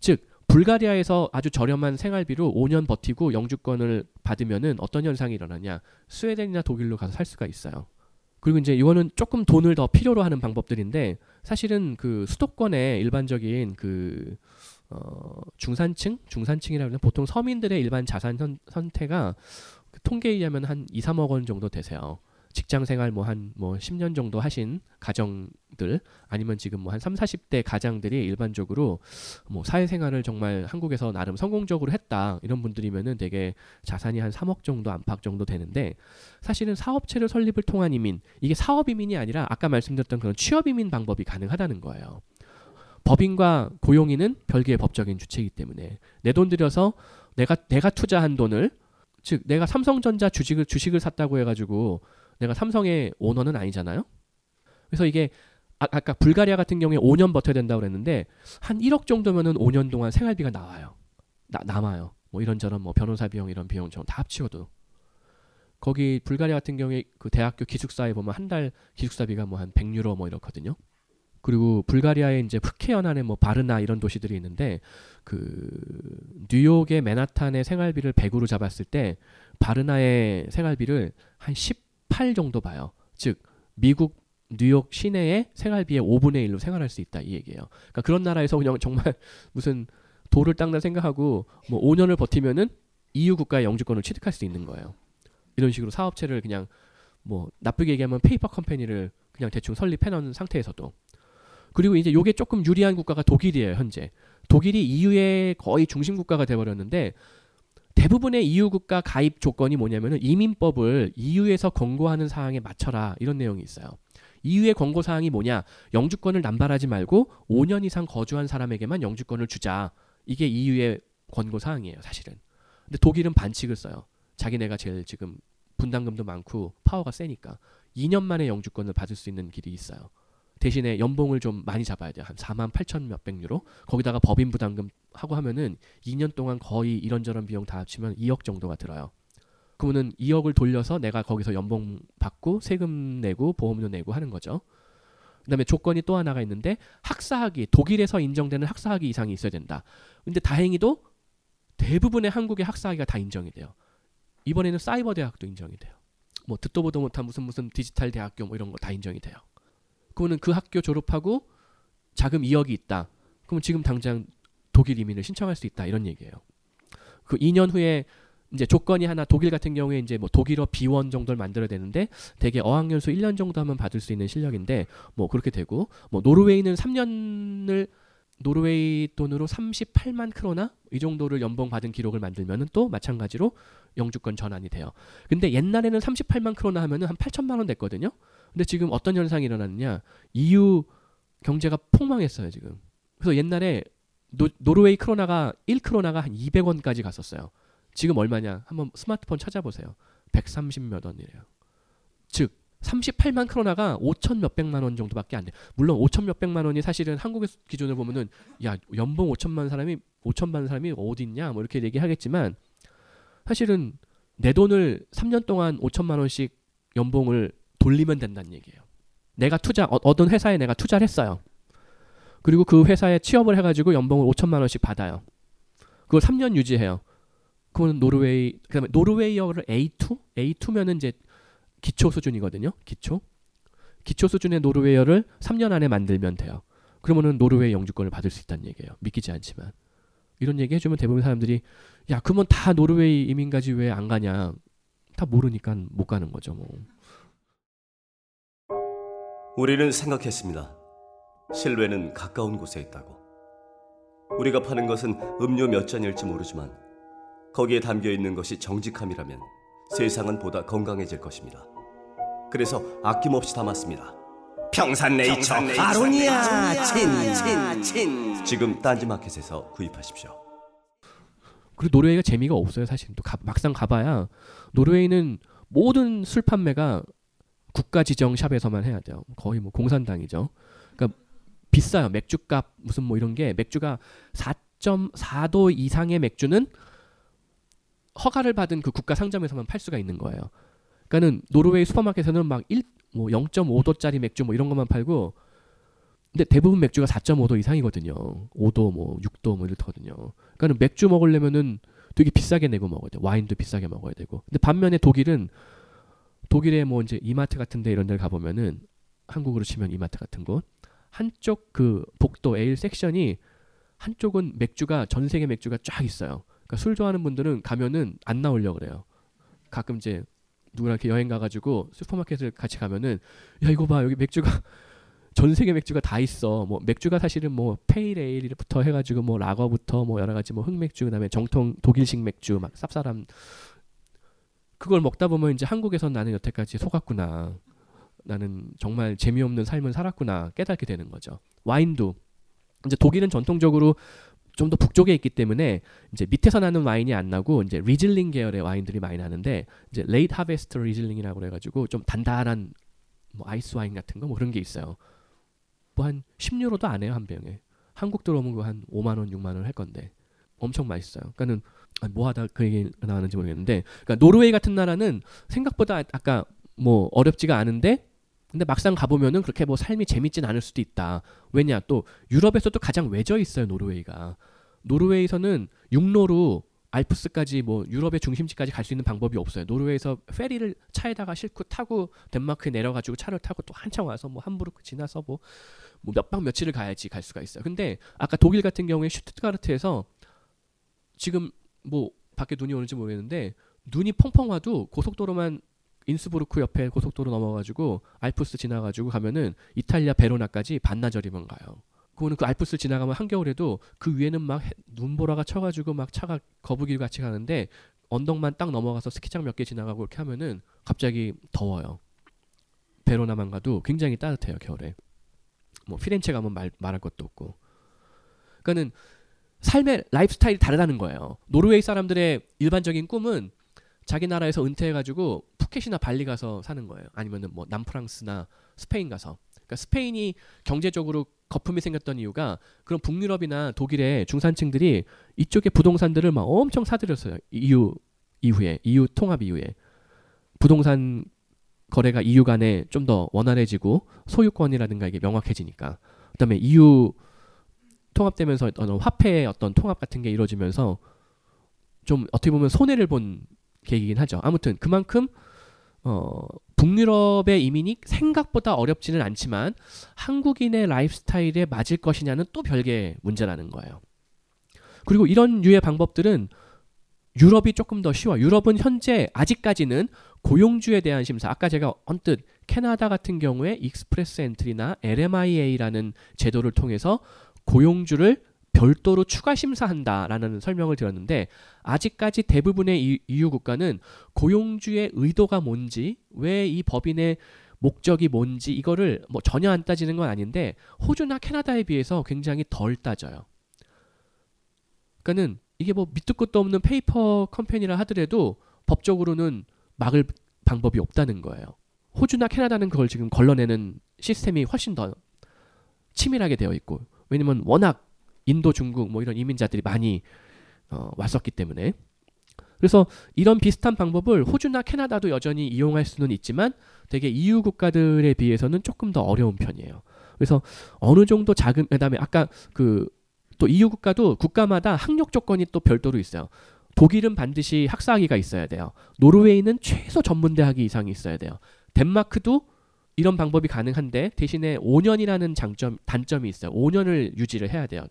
즉 불가리아에서 아주 저렴한 생활비로 5년 버티고 영주권을 받으면은 어떤 현상이 일어나냐, 스웨덴이나 독일로 가서 살 수가 있어요. 그리고 이제 이거는 조금 돈을 더 필요로 하는 방법들인데, 사실은 그 수도권의 일반적인 그 중산층이라고 하면 보통 서민들의 일반 자산 선태가 그 통계에 의하면 한 2, 3억 원 정도 되세요. 직장생활 뭐 한 뭐 10년 정도 하신 가정들, 아니면 지금 뭐 한 3, 40대 가장들이 일반적으로 뭐 사회생활을 정말 한국에서 나름 성공적으로 했다 이런 분들이면은 되게 자산이 한 3억 정도 안팎 정도 되는데, 사실은 사업체를 설립을 통한 이민, 이게 사업이민이 아니라 아까 말씀드렸던 그런 취업이민 방법이 가능하다는 거예요. 법인과 고용인은 별개의 법적인 주체이기 때문에 내 돈 들여서 내가 투자한 돈을, 즉 내가 삼성전자 주식을 샀다고 해가지고 내가 삼성의 오너는 아니잖아요. 그래서 이게 아까 불가리아 같은 경우에 5년 버텨야 된다고 그랬는데 한 1억 정도면은 5년 동안 생활비가 나와요. 남아요. 뭐 이런저런 뭐 변호사 비용 이런 비용처럼 다 합치고도. 거기 불가리아 같은 경우에 그 대학교 기숙사에 보면 한 달 기숙사비가 뭐 한 100유로 뭐 이렇거든요. 그리고 불가리아의 이제 흑해 연안에 뭐 바르나 이런 도시들이 있는데, 그 뉴욕의 맨하탄의 생활비를 100으로 잡았을 때 바르나의 생활비를 한 18 정도 봐요. 즉 미국 뉴욕 시내의 생활비의 5분의 1로 생활할 수 있다 이 얘기예요. 그러니까 그런 나라에서 그냥 정말 무슨 돌을 닦나 생각하고 뭐 5년을 버티면은 EU 국가의 영주권을 취득할 수 있는 거예요. 이런 식으로 사업체를 그냥 뭐 나쁘게 얘기하면 페이퍼 컴퍼니를 그냥 대충 설립해 놓은 상태에서도. 그리고 이제 요게 조금 유리한 국가가 독일이에요. 현재 독일이 EU의 거의 중심 국가가 돼버렸는데, 대부분의 EU 국가 가입 조건이 뭐냐면은 이민법을 EU에서 권고하는 사항에 맞춰라 이런 내용이 있어요. EU의 권고 사항이 뭐냐, 영주권을 남발하지 말고 5년 이상 거주한 사람에게만 영주권을 주자, 이게 EU의 권고 사항이에요 사실은. 근데 독일은 반칙을 써요. 자기네가 제일 지금 분담금도 많고 파워가 세니까 2년 만에 영주권을 받을 수 있는 길이 있어요. 대신에 연봉을 좀 많이 잡아야 돼요. 한 48,000몇백 유로, 거기다가 법인 부담금 하고 하면은 2년 동안 거의 이런저런 비용 다 합치면 2억 정도가 들어요. 그러면은 2억을 돌려서 내가 거기서 연봉 받고 세금 내고 보험료 내고 하는 거죠. 그 다음에 조건이 또 하나가 있는데, 학사학위, 독일에서 인정되는 학사학위 이상이 있어야 된다. 근데 다행히도 대부분의 한국의 학사학위가 다 인정이 돼요. 이번에는 사이버 대학도 인정이 돼요. 뭐 듣도 보도 못한 무슨 디지털 대학교 뭐 이런 거 다 인정이 돼요. 그거는 그 학교 졸업하고 자금 2억이 있다. 그럼 지금 당장 독일 이민을 신청할 수 있다 이런 얘기예요. 그 2년 후에 이제 조건이 하나, 독일 같은 경우에 이제 뭐 독일어 B1 정도를 만들어야 되는데 대개 어학연수 1년 정도 하면 받을 수 있는 실력인데 뭐 그렇게 되고, 뭐 노르웨이는 3년을 노르웨이 돈으로 38만 크로나 이 정도를 연봉 받은 기록을 만들면은 또 마찬가지로 영주권 전환이 돼요. 근데 옛날에는 38만 크로나 하면은 한 8천만 원 됐거든요. 근데 지금 어떤 현상이 일어나느냐, EU 경제가 폭망했어요 지금. 그래서 옛날에 노르웨이 크로나가 1크로나가 한 200원까지 갔었어요. 지금 얼마냐, 한번 스마트폰 찾아보세요. 130몇 원이래요. 즉 38만 크로나가 5천 몇백만 원 정도밖에 안 돼. 물론 5천 몇백만 원이 사실은 한국의 기준으로 보면은 야 연봉 5천만 사람이 어디 있냐 뭐 이렇게 얘기하겠지만, 사실은 내 돈을 3년 동안 5천만 원씩 연봉을 돌리면 된다는 얘기예요. 내가 어떤 회사에 내가 투자를 했어요. 그리고 그 회사에 취업을 해가지고 연봉을 5천만 원씩 받아요. 그걸 3년 유지해요. 그건 노르웨이, 그다음에 노르웨이어를 A2면은 이제 기초 수준이거든요. 기초 수준의 노르웨이어를 3년 안에 만들면 돼요. 그러면은 노르웨이 영주권을 받을 수 있다는 얘기예요. 믿기지 않지만 이런 얘기 해주면 대부분 사람들이 야 그러면 다 노르웨이 이민 가지 왜 안 가냐, 다 모르니까 못 가는 거죠 뭐. 우리는 생각했습니다. 실외는 가까운 곳에 있다고. 우리가 파는 것은 음료 몇 잔일지 모르지만 거기에 담겨있는 것이 정직함이라면 세상은 보다 건강해질 것입니다. 그래서 아낌없이 담았습니다. 평산네이처 아로니아 친. 지금 딴지마켓에서 구입하십시오. 그리고 노르웨이가 재미가 없어요 사실. 또 막상 가봐야 노르웨이는 모든 술 판매가 국가 지정 샵에서만 해야 돼요. 거의 뭐 공산당이죠. 그러니까 비싸요. 맥주값 무슨 뭐 이런 게, 맥주가 4.4도 이상의 맥주는 허가를 받은 그 국가 상점에서만 팔 수가 있는 거예요. 그러니까는 노르웨이 슈퍼마켓에서는 막 0.5도짜리 맥주 뭐 이런 것만 팔고, 근데 대부분 맥주가 4.5도 이상이거든요. 5도 뭐 6도 뭐 이렇거든요. 그러니까는 맥주 먹으려면은 되게 비싸게 내고 먹어야 돼. 와인도 비싸게 먹어야 되고. 근데 반면에 독일은 독일의 뭐 이제 이마트 같은데 이런 데를 가보면은, 한국으로 치면 이마트 같은 곳, 한쪽 그 복도 에일 섹션이 한쪽은 맥주가, 전 세계 맥주가 쫙 있어요. 그러니까 술 좋아하는 분들은 가면은 안 나오려고 그래요. 가끔 이제 누구랑 이렇게 여행 가가지고 슈퍼마켓을 같이 가면은, 야 이거 봐, 여기 맥주가 전 세계 맥주가 다 있어. 뭐 맥주가 사실은 뭐 페일 에일부터 해가지고 뭐 라거부터 뭐 여러 가지 뭐 흑맥주, 그다음에 정통 독일식 맥주 막 쌉싸람, 그걸 먹다 보면 이제 한국에선 나는 여태까지 속았구나, 나는 정말 재미없는 삶을 살았구나 깨닫게 되는 거죠. 와인도 이제 독일은 전통적으로 좀 더 북쪽에 있기 때문에 이제 밑에서 나는 와인이 안 나고 이제 리즐링 계열의 와인들이 많이 나는데, 이제 레이트 하베스트 리즐링이라고 그래가지고 좀 단단한 뭐 아이스 와인 같은 거 뭐 그런 게 있어요. 뭐 한 10유로도 안 해요, 한 병에. 한국 들어오면 그거 한 5만 원, 6만 원 할 건데 엄청 맛있어요. 그러니까는 뭐 하다 그 얘기 나왔는지 모르겠는데, 그러니까 노르웨이 같은 나라는 생각보다 아까 뭐 어렵지가 않은데, 근데 막상 가보면은 그렇게 뭐 삶이 재밌진 않을 수도 있다. 왜냐, 또 유럽에서도 가장 외져 있어요, 노르웨이가. 노르웨이에서는 육로로 알프스까지 뭐 유럽의 중심지까지 갈 수 있는 방법이 없어요. 노르웨이에서 페리를 차에다가 싣고 타고 덴마크에 내려가지고 차를 타고 또 한참 와서 뭐 함부르크 지나서 뭐 몇 박 며칠을 가야지 갈 수가 있어요. 근데 아까 독일 같은 경우에 슈투트가르트에서 지금 뭐 밖에 눈이 오는지 모르겠는데 눈이 펑펑 와도 고속도로만 인스부르크 옆에 고속도로 넘어가지고 알프스 지나가지고 가면은 이탈리아 베로나까지 반나절이면 가요. 그거는 그 알프스 지나가면 한겨울에도 그 위에는 막 눈보라가 쳐가지고 막 차가 거북이를 같이 가는데, 언덕만 딱 넘어가서 스키장 몇 개 지나가고 이렇게 하면은 갑자기 더워요. 베로나만 가도 굉장히 따뜻해요, 겨울에. 뭐 피렌체 가면 말할 것도 없고. 그러니까는 삶의 라이프 스타일이 다르다는 거예요. 노르웨이 사람들의 일반적인 꿈은 자기 나라에서 은퇴해가지고 푸켓이나 발리 가서 사는 거예요. 아니면은 뭐 남프랑스나 스페인 가서. 그러니까 스페인이 경제적으로 거품이 생겼던 이유가, 그런 북유럽이나 독일의 중산층들이 이쪽에 부동산들을 막 엄청 사들였어요. EU 이후에, EU 통합 이후에 부동산 거래가 EU 간에 좀 더 원활해지고 소유권이라든가 이게 명확해지니까. 그다음에 EU 통합되면서 화폐의 어떤 통합 같은 게 이루어지면서 좀 어떻게 보면 손해를 본 계기긴 하죠. 아무튼 그만큼 북유럽의 이민이 생각보다 어렵지는 않지만 한국인의 라이프 스타일에 맞을 것이냐는 또 별개의 문제라는 거예요. 그리고 이런 유의 방법들은 유럽이 조금 더 쉬워. 유럽은 현재 아직까지는 고용주에 대한 심사, 아까 제가 언뜻 캐나다 같은 경우에 익스프레스 엔트리나 LMIA라는 제도를 통해서 고용주를 별도로 추가 심사한다라는 설명을 드렸는데, 아직까지 대부분의 EU 국가는 고용주의 의도가 뭔지, 왜 이 법인의 목적이 뭔지, 이거를 뭐 전혀 안 따지는 건 아닌데 호주나 캐나다에 비해서 굉장히 덜 따져요. 그러니까는 이게 뭐 밑도 끝도 없는 페이퍼 컴퍼니라 하더라도 법적으로는 막을 방법이 없다는 거예요. 호주나 캐나다는 그걸 지금 걸러내는 시스템이 훨씬 더 치밀하게 되어 있고, 왜냐면 워낙 인도, 중국 뭐 이런 이민자들이 많이 왔었기 때문에. 그래서 이런 비슷한 방법을 호주나 캐나다도 여전히 이용할 수는 있지만 되게 EU 국가들에 비해서는 조금 더 어려운 편이에요. 그래서 어느 정도 작은, 그다음에 아까 그 또 EU 국가도 국가마다 학력 조건이 또 별도로 있어요. 독일은 반드시 학사학위가 있어야 돼요. 노르웨이는 최소 전문대학이 이상이 있어야 돼요. 덴마크도 이런 방법이 가능한데 대신에 5년이라는 단점이 있어요. 5년을 유지를 해야 돼요,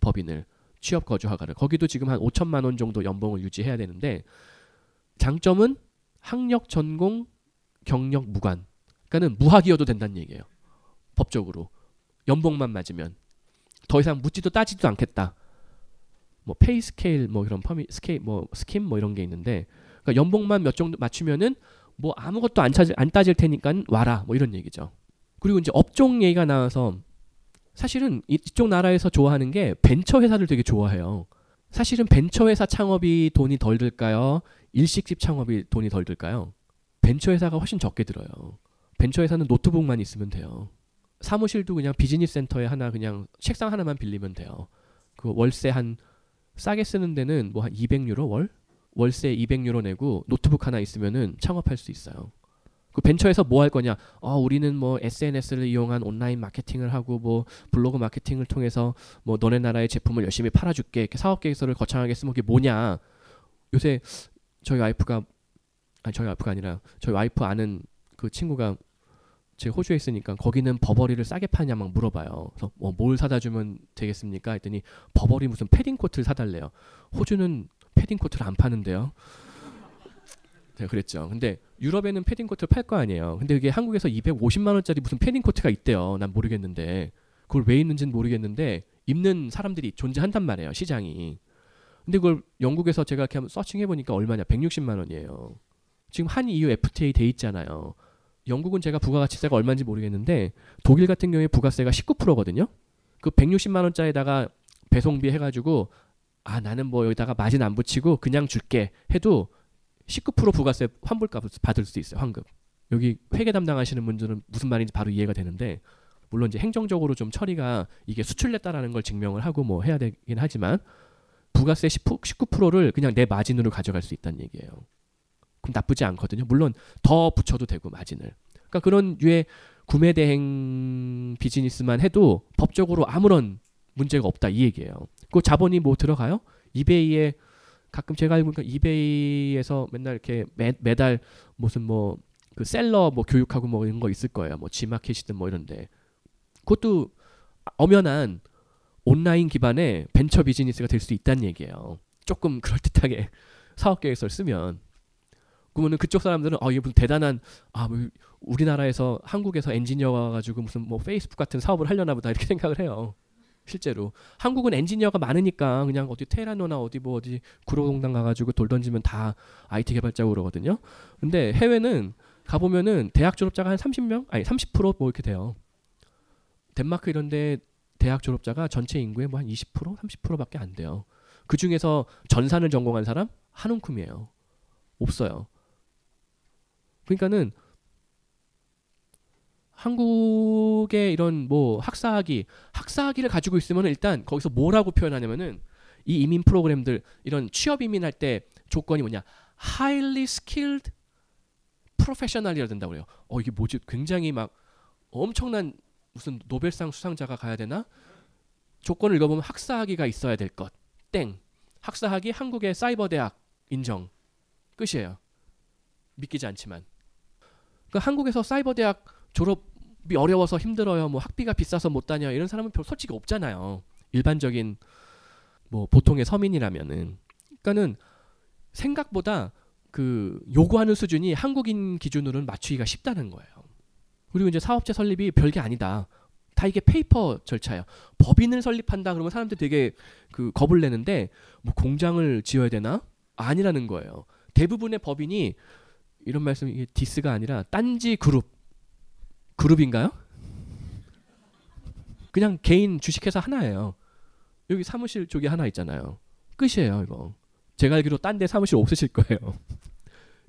법인을, 취업 거주 허가를. 거기도 지금 한 5천만 원 정도 연봉을 유지해야 되는데, 장점은 학력, 전공, 경력 무관. 그러니까는 무학이어도 된다는 얘기예요, 법적으로. 연봉만 맞으면 더 이상 묻지도 따지지도 않겠다. 뭐 페이 스케일 뭐 이런 퍼미 스케일 뭐 스킴 뭐 이런 게 있는데, 그러니까 연봉만 몇 정도 맞추면은 뭐 아무것도 안 따질 테니까 와라 뭐 이런 얘기죠. 그리고 이제 업종 얘기가 나와서, 사실은 이쪽 나라에서 좋아하는 게 벤처 회사를 되게 좋아해요. 사실은 벤처 회사 창업이 돈이 덜 들까요? 일식집 창업이 돈이 덜 들까요? 벤처 회사가 훨씬 적게 들어요. 벤처 회사는 노트북만 있으면 돼요. 사무실도 그냥 비즈니스 센터에 하나, 그냥 책상 하나만 빌리면 돼요. 그 월세 한, 싸게 쓰는 데는 뭐 한 200유로 월? 월세 200유로 내고 노트북 하나 있으면은 창업할 수 있어요. 그 벤처에서 뭐 할 거냐? 우리는 뭐 SNS를 이용한 온라인 마케팅을 하고 뭐 블로그 마케팅을 통해서 뭐 너네 나라의 제품을 열심히 팔아줄게. 이렇게 사업 계획서를 거창하게 쓰면 그게 뭐냐? 요새 저희 와이프 아는 그 친구가 제가 호주에 있으니까 거기는 버버리를 싸게 파냐 막 물어봐요. 그래서 뭘 사다 주면 되겠습니까? 했더니 버버리 무슨 패딩 코트를 사달래요. 호주는 패딩 코트를 안 파는데요. 제가 그랬죠. 근데 유럽에는 패딩 코트를 팔 거 아니에요. 근데 이게 한국에서 250만 원짜리 무슨 패딩 코트가 있대요. 난 모르겠는데 그걸 왜 있는지는 모르겠는데 입는 사람들이 존재한단 말이에요. 시장이. 근데 그걸 영국에서 제가 이렇게 한번 서칭해보니까 얼마냐? 160만 원이에요. 지금 한 EU FTA 돼 있잖아요. 영국은 제가 부가가치세가 얼마인지 모르겠는데 독일 같은 경우에 부가세가 19%거든요. 그 160만 원짜리에다가 배송비 해가지고 나는 뭐 여기다가 마진 안 붙이고 그냥 줄게 해도 19% 부가세 환불값을 받을 수 있어요. 환급. 여기 회계 담당하시는 분들은 무슨 말인지 바로 이해가 되는데 물론 이제 행정적으로 좀 처리가 이게 수출냈다라는 걸 증명을 하고 뭐 해야 되긴 하지만 부가세 19%를 그냥 내 마진으로 가져갈 수 있다는 얘기예요. 그럼 나쁘지 않거든요. 물론 더 붙여도 되고 마진을. 그러니까 그런 유의 구매대행 비즈니스만 해도 법적으로 아무런 문제가 없다 이 얘기예요. 그 자본이 뭐 들어가요? 이베이에 가끔 제가 알고 보니까 이베이에서 맨날 이렇게 매달 무슨 뭐 그 셀러 뭐 교육하고 뭐 이런 거 있을 거예요. 뭐 지마켓이든 뭐 이런데 그것도 엄연한 온라인 기반의 벤처 비즈니스가 될 수 있다는 얘기예요. 조금 그럴듯하게 사업계획서를 쓰면. 그러면 그쪽 사람들은 이게 무슨 대단한 우리나라에서 한국에서 엔지니어가 가지고 무슨 뭐 페이스북 같은 사업을 하려나 보다 이렇게 생각을 해요. 실제로 한국은 엔지니어가 많으니까 그냥 어디 테헤란이나 어디 구로동당 가가지고 돌 던지면 다 IT 개발자고 그러거든요. 근데 해외는 가보면은 대학 졸업자가 한 30명? 아니 30% 뭐 이렇게 돼요. 덴마크 이런데 대학 졸업자가 전체 인구의 뭐 한 20%? 30%밖에 안 돼요. 그 중에서 전산을 전공한 사람 한 움큼이에요. 없어요. 그러니까는 한국의 이런 뭐 학사학위를 가지고 있으면 일단 거기서 뭐라고 표현하냐면은 이 이민 프로그램들 이런 취업 이민할 때 조건이 뭐냐 highly skilled professional이라 된다고 그래요. 이게 뭐지? 굉장히 막 엄청난 무슨 노벨상 수상자가 가야 되나? 조건을 읽어보면 학사학위가 있어야 될 것. 땡. 학사학위 한국의 사이버 대학 인정. 끝이에요. 믿기지 않지만. 그러니까 한국에서 사이버 대학 졸업이 어려워서 힘들어요. 뭐 학비가 비싸서 못 다녀. 이런 사람은 별 솔직히 없잖아요. 일반적인 뭐 보통의 서민이라면은. 그러니까는 생각보다 그 요구하는 수준이 한국인 기준으로는 맞추기가 쉽다는 거예요. 그리고 이제 사업체 설립이 별게 아니다. 다 이게 페이퍼 절차예요. 법인을 설립한다 그러면 사람들이 되게 그 겁을 내는데 뭐 공장을 지어야 되나? 아니라는 거예요. 대부분의 법인이 이런 말씀이 이게 디스가 아니라 딴지 그룹인가요? 그냥 개인 주식회사 하나예요. 여기 사무실 쪽에 하나 있잖아요. 끝이에요 이거. 제가 알기로 딴 데 사무실 없으실 거예요.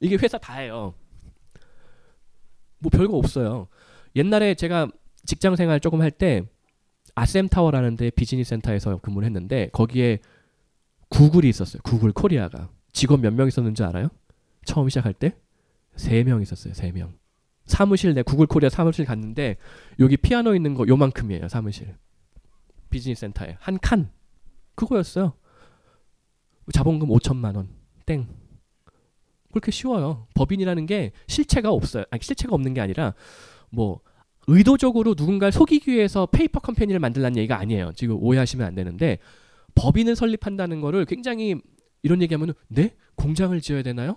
이게 회사 다예요. 뭐 별거 없어요. 옛날에 제가 직장생활 조금 할 때 아셈타워라는 데 비즈니스 센터에서 근무를 했는데 거기에 구글이 있었어요. 구글 코리아가. 직원 몇 명 있었는지 알아요? 처음 시작할 때? 3명 있었어요. 3명. 사무실 내 구글 코리아 사무실 갔는데 여기 피아노 있는 거 요만큼이에요. 사무실. 비즈니스 센터에. 한 칸. 그거였어요. 자본금 5천만 원. 땡. 그렇게 쉬워요. 법인이라는 게 실체가 없어요. 아니 실체가 없는 게 아니라 뭐 의도적으로 누군가를 속이기 위해서 페이퍼 컴퍼니를 만들라는 얘기가 아니에요. 지금 오해하시면 안 되는데 법인을 설립한다는 거를 굉장히 이런 얘기하면 네? 공장을 지어야 되나요?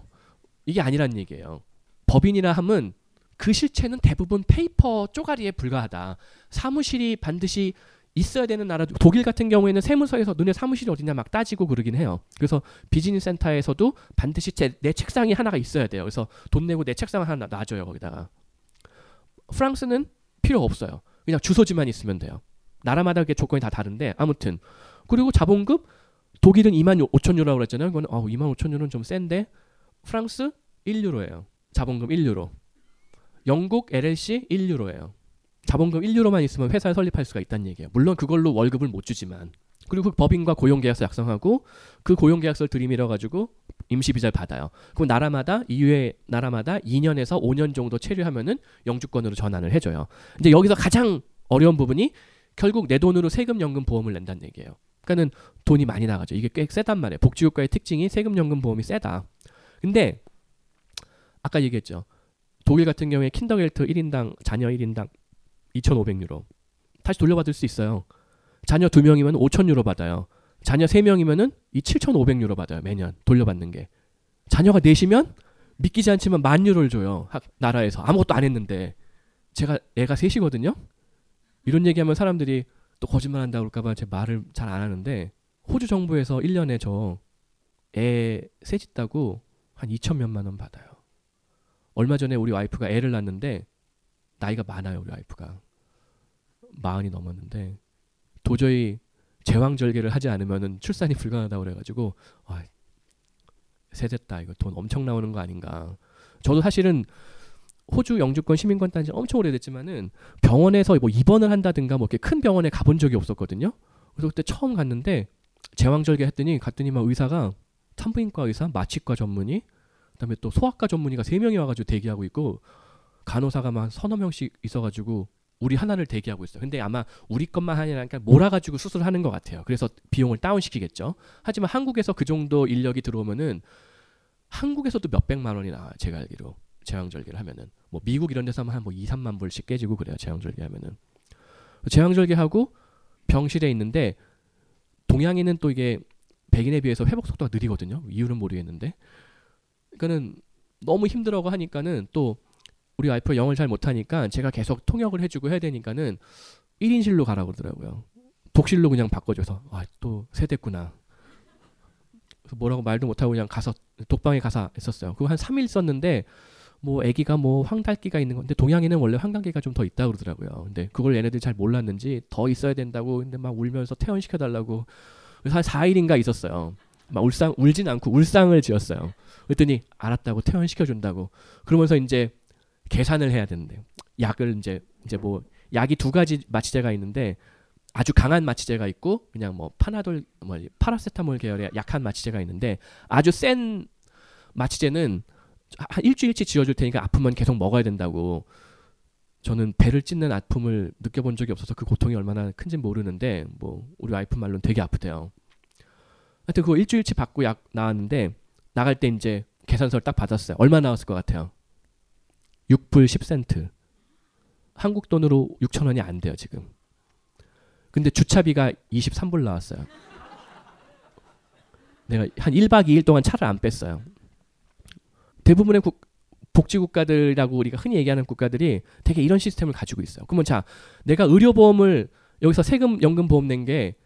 이게 아니란 얘기예요. 법인이라 함은 그 실체는 대부분 페이퍼 쪼가리에 불과하다. 사무실이 반드시 있어야 되는 나라. 독일 같은 경우에는 세무서에서 너네 사무실이 어디냐 막 따지고 그러긴 해요. 그래서 비즈니스 센터에서도 반드시 내 책상이 하나가 있어야 돼요. 그래서 돈 내고 내 책상을 하나 놔줘요. 거기다가. 프랑스는 필요 없어요. 그냥 주소지만 있으면 돼요. 나라마다 그게 조건이 다 다른데 아무튼. 그리고 자본급 독일은 25,000유로라고 그랬잖아요. 이거는 25,000유로는 좀 센데 프랑스 1유로예요. 자본금 1유로. 영국 LLC 1유로예요. 자본금 1유로만 있으면 회사를 설립할 수가 있다는 얘기예요. 물론 그걸로 월급을 못 주지만. 그리고 법인과 고용계약서 작성하고 그 고용계약서를 들이밀어 가지고 임시비자를 받아요. 그럼 나라마다 EU의 나라마다 2년에서 5년 정도 체류하면은 영주권으로 전환을 해줘요. 근데 여기서 가장 어려운 부분이 결국 내 돈으로 세금, 연금, 보험을 낸다는 얘기예요. 그러니까는 돈이 많이 나가죠. 이게 꽤 세단 말이에요. 복지국가의 특징이 세금, 연금, 보험이 세다. 근데 아까 얘기했죠. 독일 같은 경우에 킨더겔트 1인당, 자녀 1인당 2,500유로. 다시 돌려받을 수 있어요. 자녀 2명이면 5,000유로 받아요. 자녀 3명이면은 이 7,500유로 받아요. 매년 돌려받는 게. 자녀가 4시면 믿기지 않지만 10,000유로를 줘요. 나라에서. 아무것도 안 했는데. 제가 애가 3시거든요. 이런 얘기하면 사람들이 또 거짓말한다고 그럴까봐 제 말을 잘 안 하는데 호주 정부에서 1년에 저 애 셋 있다고 한 2,000몇만 원 받아요. 얼마 전에 우리 와이프가 애를 낳았는데 나이가 많아요. 우리 와이프가 40이 넘었는데 도저히 제왕절개를 하지 않으면 출산이 불가능하다고 그래가지고 세됐다 이거 돈 엄청 나오는 거 아닌가. 저도 사실은 호주 영주권 시민권 딴지 엄청 오래됐지만은 병원에서 뭐 입원을 한다든가 뭐 이렇게 큰 병원에 가본 적이 없었거든요. 그래서 그때 처음 갔는데 제왕절개 했더니 갔더니만 의사가 산부인과 의사, 마취과 전문의, 그다음에 또 소아과 전문의가 3명이 와가지고 대기하고 있고 간호사가 막 30~40명씩 있어가지고 우리 하나를 대기하고 있어요. 근데 아마 우리 것만 하니까 몰아가지고 수술하는 것 같아요. 그래서 비용을 다운시키겠죠. 하지만 한국에서 그 정도 인력이 들어오면은 한국에서도 몇백만 원이 나와요. 제가 알기로. 제왕절개를 하면은 뭐 미국 이런 데서 하면 한 뭐 2~3만 불씩 깨지고 그래요. 제왕절개 하면은 제왕절개하고 병실에 있는데 동양인은 또 이게 백인에 비해서 회복 속도가 느리거든요. 이유는 모르겠는데 그러니까는 너무 힘들어하고 하니까는 또 우리 와이프가 영어를 잘 못하니까 제가 계속 통역을 해주고 해야 되니까는 1인실로 가라고 그러더라고요. 독실로 그냥 바꿔줘서 또 세댔구나. 그래서 뭐라고 말도 못하고 그냥 가서 독방에 가서 있었어요. 그거 한 3일 썼는데 뭐 아기가 뭐 황달기가 있는 건데 동양인은 원래 황달기가 좀 더 있다고 그러더라고요. 근데 그걸 얘네들이 잘 몰랐는지 더 있어야 된다고 근데 막 울면서 퇴원시켜달라고 그래서 한 4일인가 있었어요. 막 울진 않고 울상을 지었어요. 그랬더니 알았다고 퇴원시켜준다고 그러면서 이제 계산을 해야 되는데 약을 이제 뭐 약이 2가지 마취제가 있는데 아주 강한 마취제가 있고 그냥 뭐 파나돌 뭐 파라세타몰 계열의 약한 마취제가 있는데 아주 센 마취제는 한 일주일치 지어줄 테니까 아프면 계속 먹어야 된다고. 저는 배를 찢는 아픔을 느껴본 적이 없어서 그 고통이 얼마나 큰지 모르는데 뭐 우리 와이프 말로는 되게 아프대요. 하여튼 그거 일주일치 받고 약 나왔는데 나갈 때 이제 계산서를 딱 받았어요. 얼마 나왔을 것 같아요? 6불 10센트. 한국 돈으로 6,000원이 안 돼요 지금. 근데 주차비가 23불 나왔어요. 내가 한 1박 2일 동안 차를 안 뺐어요. 대부분의 복지국가들이라고 우리가 흔히 얘기하는 국가들이 되게 이런 시스템을 가지고 있어요. 그러면 자, 내가 의료보험을 여기서 세금, 연금, 보험 낸 게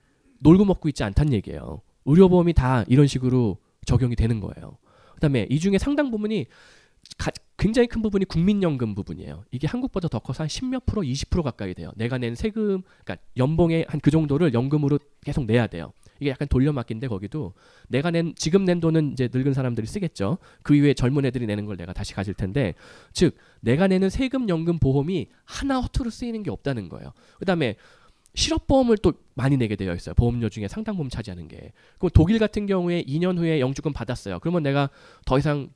놀고 먹고 있지 않다는 얘기예요. 의료보험이 다 이런 식으로 적용이 되는 거예요. 그다음에 이 중에 상당 부분이 굉장히 큰 부분이 국민연금 부분이에요. 이게 한국보다 더 커서 한 10몇 프로, 20% 가까이 돼요. 내가 낸 세금, 그러니까 연봉의 한 그 정도를 연금으로 계속 내야 돼요. 이게 약간 돌려막기인데 거기도 내가 지금 낸 돈은 이제 늙은 사람들이 쓰겠죠. 그 이후에 젊은 애들이 내는 걸 내가 다시 가질 텐데 즉 내가 내는 세금, 연금, 보험이 하나 허투루 쓰이는 게 없다는 거예요. 그다음에 실업보험을 또 많이 내게 되어 있어요. 보험료 중에 상당 부분 차지하는 게. 그럼 독일 같은 경우에 2년 후에 영주권 받았어요. 그러면 내가 더 이상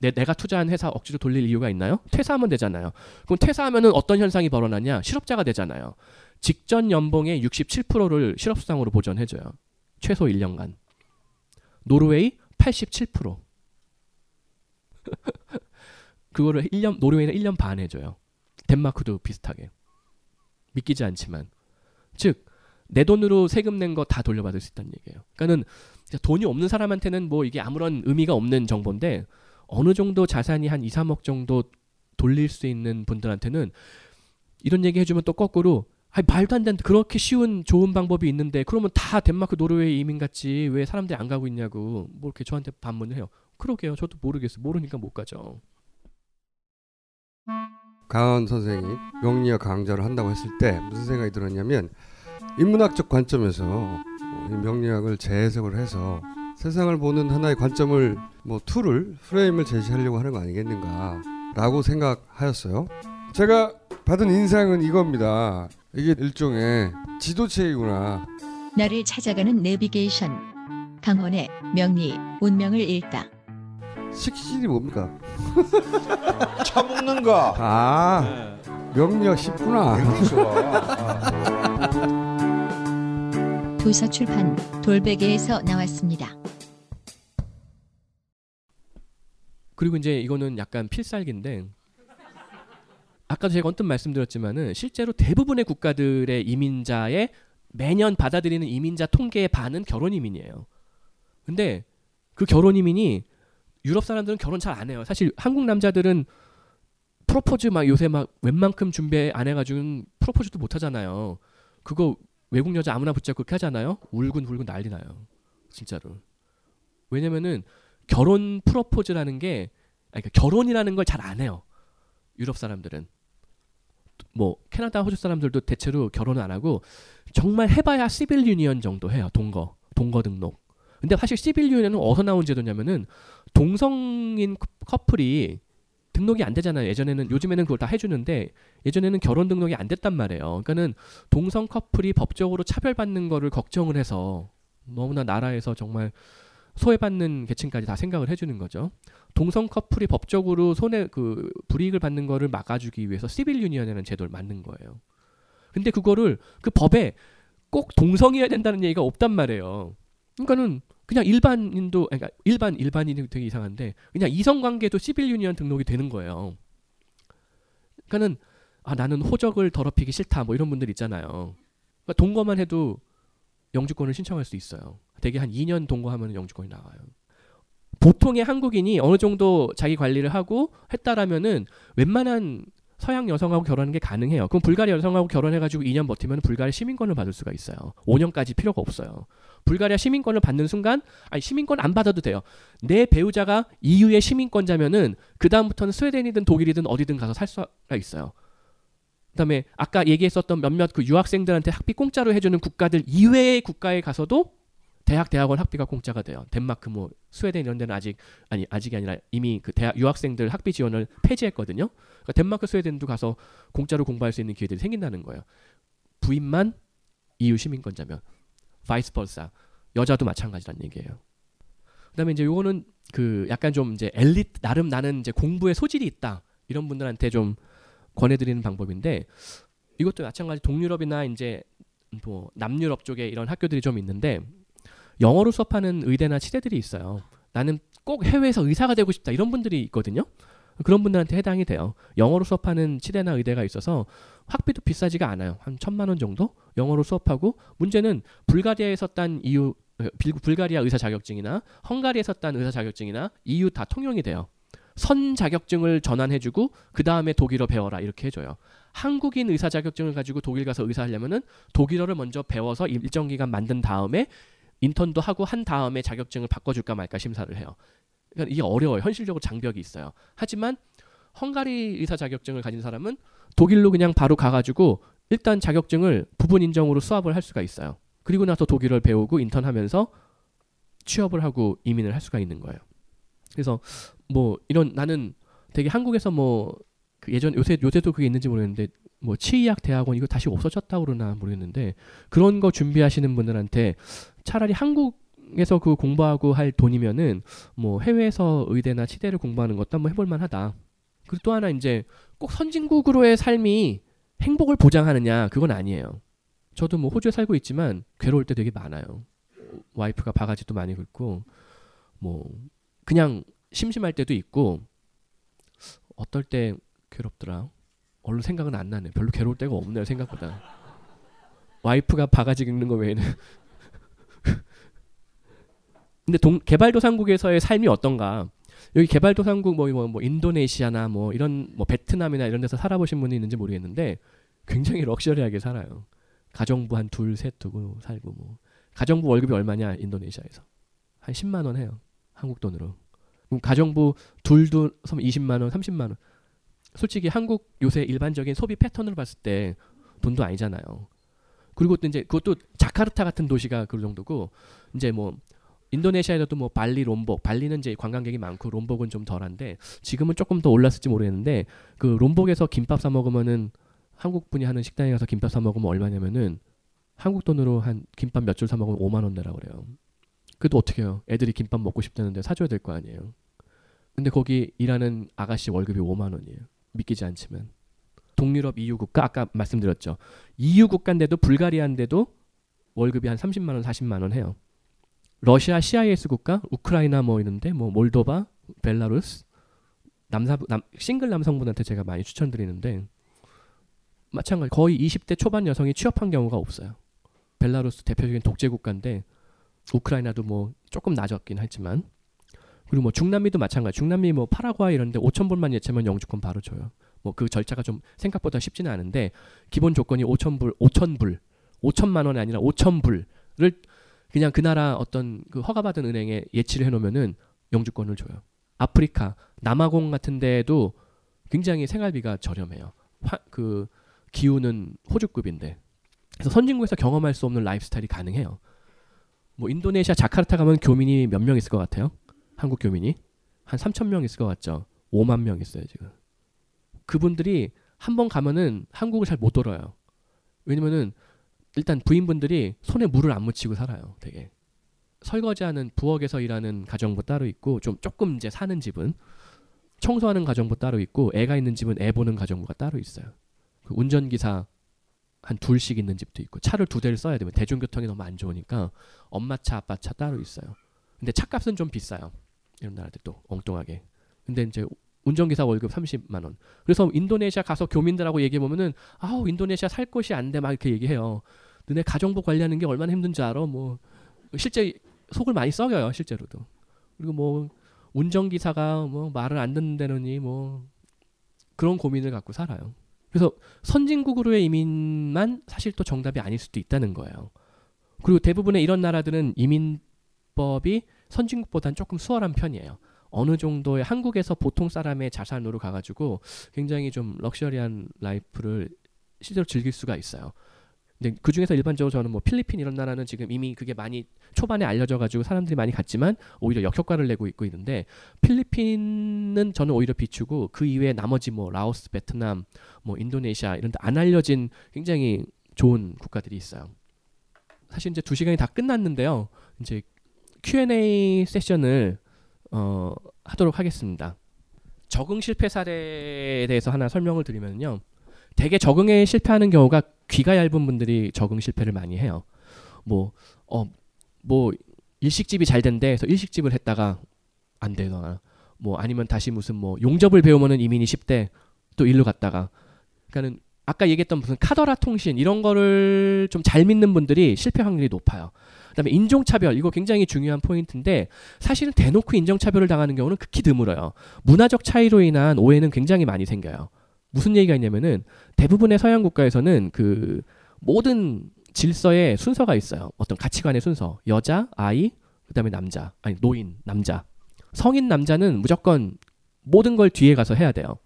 내가 투자한 회사 억지로 돌릴 이유가 있나요? 퇴사하면 되잖아요. 그럼 퇴사하면은 어떤 현상이 벌어나냐? 실업자가 되잖아요. 직전 연봉의 67%를 실업수당으로 보전해줘요. 최소 1년간. 노르웨이 87%. 그거를 노르웨이는 1년 반 해줘요. 덴마크도 비슷하게. 믿기지 않지만. 즉 내 돈으로 세금 낸 거 다 돌려받을 수 있다는 얘기예요. 그러니까는 돈이 없는 사람한테는 뭐 이게 아무런 의미가 없는 정보인데 어느 정도 자산이 한 2~3억 정도 돌릴 수 있는 분들한테는 이런 얘기 해주면 또 거꾸로 말도 안 되는데 그렇게 쉬운 좋은 방법이 있는데 그러면 다 덴마크 노르웨이 이민 같지 왜 사람들이 안 가고 있냐고 뭐 이렇게 저한테 반문을 해요. 그러게요. 저도 모르겠어요. 모르니까 못 가죠. 강원 선생이 명리학 강좌를 한다고 했을 때 무슨 생각이 들었냐면 인문학적 관점에서 명리학을 재해석을 해서 세상을 보는 하나의 관점을 뭐 툴을 프레임을 제시하려고 하는 거 아니겠는가라고 생각하였어요. 제가 받은 인상은 이겁니다. 이게 일종의 지도체이구나. 나를 찾아가는 내비게이션. 강헌의 명리, 운명을 읽다. 식신이 뭡니까? 차 먹는 거. 아, 명리가 쉽구나. 도서출판 돌베개에서 나왔습니다. 그리고 이제 이거는 약간 필살기인데, 아까도 제가 언뜻 말씀드렸지만은 실제로 대부분의 국가들의 이민자의 매년 받아들이는 이민자 통계의 반은 결혼 이민이에요. 근데 그 결혼 이민이 유럽 사람들은 결혼 잘 안 해요. 사실 한국 남자들은 프로포즈 막 요새 막 웬만큼 준비 안 해가지고 프로포즈도 못 하잖아요. 그거 외국 여자 아무나 붙잡고 그렇게 하잖아요. 울근불근 난리 나요. 진짜로. 왜냐면은 결혼 프로포즈라는 게, 그러니까 결혼이라는 걸 잘 안 해요. 유럽 사람들은. 뭐 캐나다, 호주 사람들도 대체로 결혼을 안 하고 정말 해봐야 시빌 유니언 정도 해요. 동거 등록. 근데 사실 시빌 유니언은 어디서 나온 제도냐면은 동성인 커플이 등록이 안 되잖아요. 예전에는. 요즘에는 그걸 다 해주는데 예전에는 결혼 등록이 안 됐단 말이에요. 그러니까는 동성 커플이 법적으로 차별받는 거를 걱정을 해서 너무나 나라에서 정말 소외받는 계층까지 다 생각을 해주는 거죠. 동성 커플이 법적으로 그 불이익을 받는 거를 막아주기 위해서 시빌 유니언이라는 제도를 만든 거예요. 근데 그거를 그 법에 꼭 동성이어야 된다는 얘기가 없단 말이에요. 그러니까는 그냥 일반인도, 그러니까 일반인이 되게 이상한데 그냥 이성관계도 시빌 유니언 등록이 되는 거예요. 그러니까는 아, 나는 호적을 더럽히기 싫다 뭐 이런 분들 있잖아요. 그러니까 동거만 해도 영주권을 신청할 수 있어요. 대개 한 2년 동거하면 영주권이 나와요. 보통의 한국인이 어느 정도 자기 관리를 하고 했다라면은 웬만한 서양 여성하고 결혼하는 게 가능해요. 그럼 불가리 여성하고 결혼해가지고 2년 버티면 불가리 시민권을 받을 수가 있어요. 5년까지 필요가 없어요. 불가리아 시민권을 받는 순간, 아니 시민권 안 받아도 돼요. 내 배우자가 EU의 시민권자면은 그 다음부터는 스웨덴이든 독일이든 어디든 가서 살 수가 있어요. 그다음에 아까 얘기했었던 몇몇 그 유학생들한테 학비 공짜로 해주는 국가들 이외의 국가에 가서도 대학, 대학원 학비가 공짜가 돼요. 덴마크, 뭐 스웨덴 이런 데는 아직이 아니라 이미 그 대학 유학생들 학비 지원을 폐지했거든요. 그러니까 덴마크, 스웨덴도 가서 공짜로 공부할 수 있는 기회들이 생긴다는 거예요. 부인만 EU 시민권자면, 바이스 벌사, 여자도 마찬가지란 얘기예요. 그다음에 이제 요거는 그 약간 좀 이제 엘리트, 나름 나는 이제 공부에 소질이 있다 이런 분들한테 좀 권해드리는 방법인데, 이것도 마찬가지 동유럽이나 이제 뭐 남유럽 쪽에 이런 학교들이 좀 있는데 영어로 수업하는 의대나 치대들이 있어요. 나는 꼭 해외에서 의사가 되고 싶다 이런 분들이 있거든요. 그런 분들한테 해당이 돼요. 영어로 수업하는 치대나 의대가 있어서 학비도 비싸지가 않아요. 한 1,000만 원 정도? 영어로 수업하고, 문제는 불가리아에서 딴 EU, 불가리아 의사 자격증이나 헝가리에서 딴 의사 자격증이나 EU 다 통용이 돼요. 선 자격증을 전환해주고 그 다음에 독일어 배워라 이렇게 해줘요. 한국인 의사 자격증을 가지고 독일 가서 의사하려면은 독일어를 먼저 배워서 일정 기간 만든 다음에 인턴도 하고 한 다음에 자격증을 바꿔줄까 말까 심사를 해요. 그러니까 이게 어려워요. 현실적으로 장벽이 있어요. 하지만 헝가리 의사 자격증을 가진 사람은 독일로 그냥 바로 가가지고 일단 자격증을 부분 인정으로 수업을 할 수가 있어요. 그리고 나서 독일어를 배우고 인턴하면서 취업을 하고 이민을 할 수가 있는 거예요. 그래서 뭐 이런, 나는 되게 한국에서 뭐 그 예전, 요새도 그게 있는지 모르겠는데 뭐 치의학 대학원 이거 다시 없어졌다고 그러나 모르겠는데, 그런 거 준비하시는 분들한테 차라리 한국 에서 그 공부하고 할 돈이면은 뭐 해외에서 의대나 치대를 공부하는 것도 한번 해볼만하다. 그리고 또 하나, 이제 꼭 선진국으로의 삶이 행복을 보장하느냐 그건 아니에요. 저도 뭐 호주에 살고 있지만 괴로울 때 되게 많아요. 와이프가 바가지도 많이 긁고 뭐 그냥 심심할 때도 있고, 어떨 때 괴롭더라. 얼른 생각은 안 나네. 별로 괴로울 때가 없네요 생각보다. 와이프가 바가지 긁는 거 외에는. 근데 개발도상국에서의 삶이 어떤가? 여기 개발도상국 뭐 인도네시아나 뭐 이런 뭐 베트남이나 이런 데서 살아보신 분이 있는지 모르겠는데 굉장히 럭셔리하게 살아요. 가정부 한 둘, 셋 두고 살고, 뭐 가정부 월급이 얼마냐 인도네시아에서 한 10만 원 해요 한국 돈으로. 그럼 가정부 둘 두면 20만 원, 30만 원. 솔직히 한국 요새 일반적인 소비 패턴으로 봤을 때 돈도 아니잖아요. 그리고 또 이제 그것도 자카르타 같은 도시가 그 정도고, 이제 뭐 인도네시아에서도 뭐 발리, 롬복. 발리는 이제 관광객이 많고 롬복은 좀 덜한데 지금은 조금 더 올랐을지 모르겠는데, 그 롬복에서 김밥 사 먹으면은 한국 분이 하는 식당에 가서 김밥 사 먹으면 얼마냐면은 한국 돈으로 한 김밥 몇 줄 사 먹으면 5만 원 내라 그래요. 그래도 어떻게 해요. 애들이 김밥 먹고 싶다는데 사줘야 될 거 아니에요. 근데 거기 일하는 아가씨 월급이 5만 원이에요. 믿기지 않지만. 동유럽 EU 국가, 아까 말씀드렸죠. EU 국가인데도 불가리아인데도 월급이 한 30만 원, 40만 원 해요. 러시아 CIS 국가, 우크라이나 뭐 있는데 뭐 몰도바, 벨라루스, 싱글 남성분한테 제가 많이 추천드리는데 마찬가지 거의 20대 초반 여성이 취업한 경우가 없어요. 벨라루스 대표적인 독재 국가인데 우크라이나도 뭐 조금 낮았긴 하지만 그리고 뭐 중남미도 마찬가지. 중남미 뭐 파라과이 이런데 5,000불만 예치면 영주권 바로 줘요. 뭐 그 절차가 좀 생각보다 쉽지는 않은데 기본 조건이 5천만 원이 아니라 5,000불을 그냥 그 나라 어떤 그 허가받은 은행에 예치를 해놓으면은 영주권을 줘요. 아프리카, 남아공 같은 데에도 굉장히 생활비가 저렴해요. 그 기후는 호주급인데. 그래서 선진국에서 경험할 수 없는 라이프스타일이 가능해요. 뭐 인도네시아 자카르타 가면 교민이 몇 명 있을 것 같아요? 한국 교민이? 한 3,000명 있을 것 같죠? 5만 명 있어요 지금. 그분들이 한번 가면은 한국을 잘 못 돌아요. 왜냐면은 일단 부인분들이 손에 물을 안 묻히고 살아요. 되게. 설거지하는 부엌에서 일하는 가정부 따로 있고 조금 이제 사는 집은 청소하는 가정부 따로 있고 애가 있는 집은 애 보는 가정부가 따로 있어요. 그 운전기사 한 둘씩 있는 집도 있고 차를 2대를 써야 되면 대중교통이 너무 안 좋으니까 엄마 차 아빠 차 따로 있어요. 근데 차값은 좀 비싸요. 이런 나라들 또 엉뚱하게. 근데 이제 운전기사 월급 30만 원. 그래서 인도네시아 가서 교민들하고 얘기해보면은 아우 인도네시아 살 곳이 안 돼 막 이렇게 얘기해요. 너네 가정부 관리하는 게 얼마나 힘든지 알아? 뭐 실제 속을 많이 썩여요 실제로도. 그리고 뭐 운전기사가 뭐 말을 안 듣는다느니 뭐 그런 고민을 갖고 살아요. 그래서 선진국으로의 이민만 사실 또 정답이 아닐 수도 있다는 거예요. 그리고 대부분의 이런 나라들은 이민법이 선진국보다는 조금 수월한 편이에요. 어느 정도의 한국에서 보통 사람의 자산으로 가가지고 굉장히 좀 럭셔리한 라이프를 실제로 즐길 수가 있어요. 근데 그 중에서 일반적으로 저는 뭐 필리핀 이런 나라는 지금 이미 그게 많이 초반에 알려져가지고 사람들이 많이 갔지만 오히려 역효과를 내고 있고 있는데 필리핀은 저는 오히려 비추고 그 이외에 나머지 뭐 라오스, 베트남, 뭐 인도네시아 이런 데 안 알려진 굉장히 좋은 국가들이 있어요. 사실 이제 2시간이 다 끝났는데요. 이제 Q&A 세션을 하도록 하겠습니다. 적응 실패 사례에 대해서 하나 설명을 드리면요. 되게 적응에 실패하는 경우가 귀가 얇은 분들이 적응 실패를 많이 해요. 뭐 일식집이 잘 된대 해서 일식집을 했다가 안 되거나 뭐 아니면 다시 무슨 뭐 용접을 배우면은 이민이 쉽대 또 일로 갔다가 그러니까는 아까 얘기했던 무슨 카더라 통신 이런 거를 좀 잘 믿는 분들이 실패 확률이 높아요. 그다음에 인종차별 이거 굉장히 중요한 포인트인데 사실은 대놓고 인종차별을 당하는 경우는 극히 드물어요. 문화적 차이로 인한 오해는 굉장히 많이 생겨요. 무슨 얘기가 있냐면은 대부분의 서양 국가에서는 그 모든 질서에 순서가 있어요. 어떤 가치관의 순서. 여자, 아이, 그다음에 남자. 아니 노인, 남자. 성인 남자는 무조건 모든 걸 뒤에 가서 해야 돼요.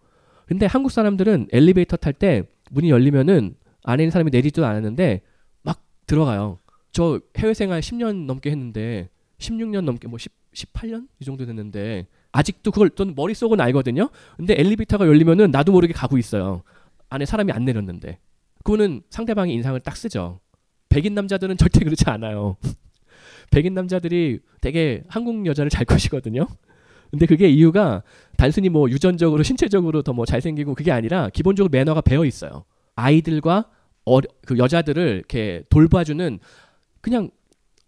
근데 한국 사람들은 엘리베이터 탈 때 문이 열리면은 안에 있는 사람이 내리지도 않았는데 막 들어가요. 저 해외 생활 10년 넘게 했는데 16년 넘게 뭐 18년? 이 정도 됐는데 아직도 그걸 또 머릿속은 알거든요. 근데 엘리베이터가 열리면은 나도 모르게 가고 있어요. 안에 사람이 안 내렸는데. 그거는 상대방의 인상을 딱 쓰죠. 백인 남자들은 절대 그렇지 않아요. 백인 남자들이 되게 한국 여자를 잘 꼬시거든요. 근데 그게 이유가 단순히 뭐 유전적으로 신체적으로 더 뭐 잘생기고 그게 아니라 기본적으로 매너가 배어 있어요. 아이들과 그 여자들을 이렇게 돌봐주는 그냥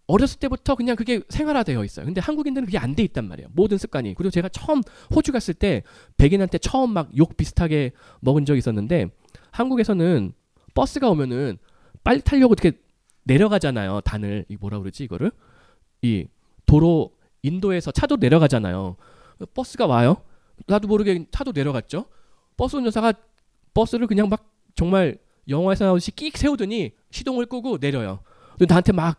어렸을 때부터 그냥 그게 생활화되어 있어요. 근데 한국인들은 그게 안 돼 있단 말이에요. 모든 습관이. 그리고 제가 처음 호주 갔을 때 백인한테 처음 막 욕 비슷하게 먹은 적이 있었는데 한국에서는 버스가 오면은 빨리 타려고 이렇게 내려가잖아요. 단을. 이 뭐라 그러지 이거를? 이 도로 인도에서 차도 내려가잖아요. 버스가 와요. 나도 모르게 차도 내려갔죠. 버스 운전사가 버스를 그냥 막 정말 영화에서 나오듯이 끽 세우더니 시동을 끄고 내려요. 근데 나한테 막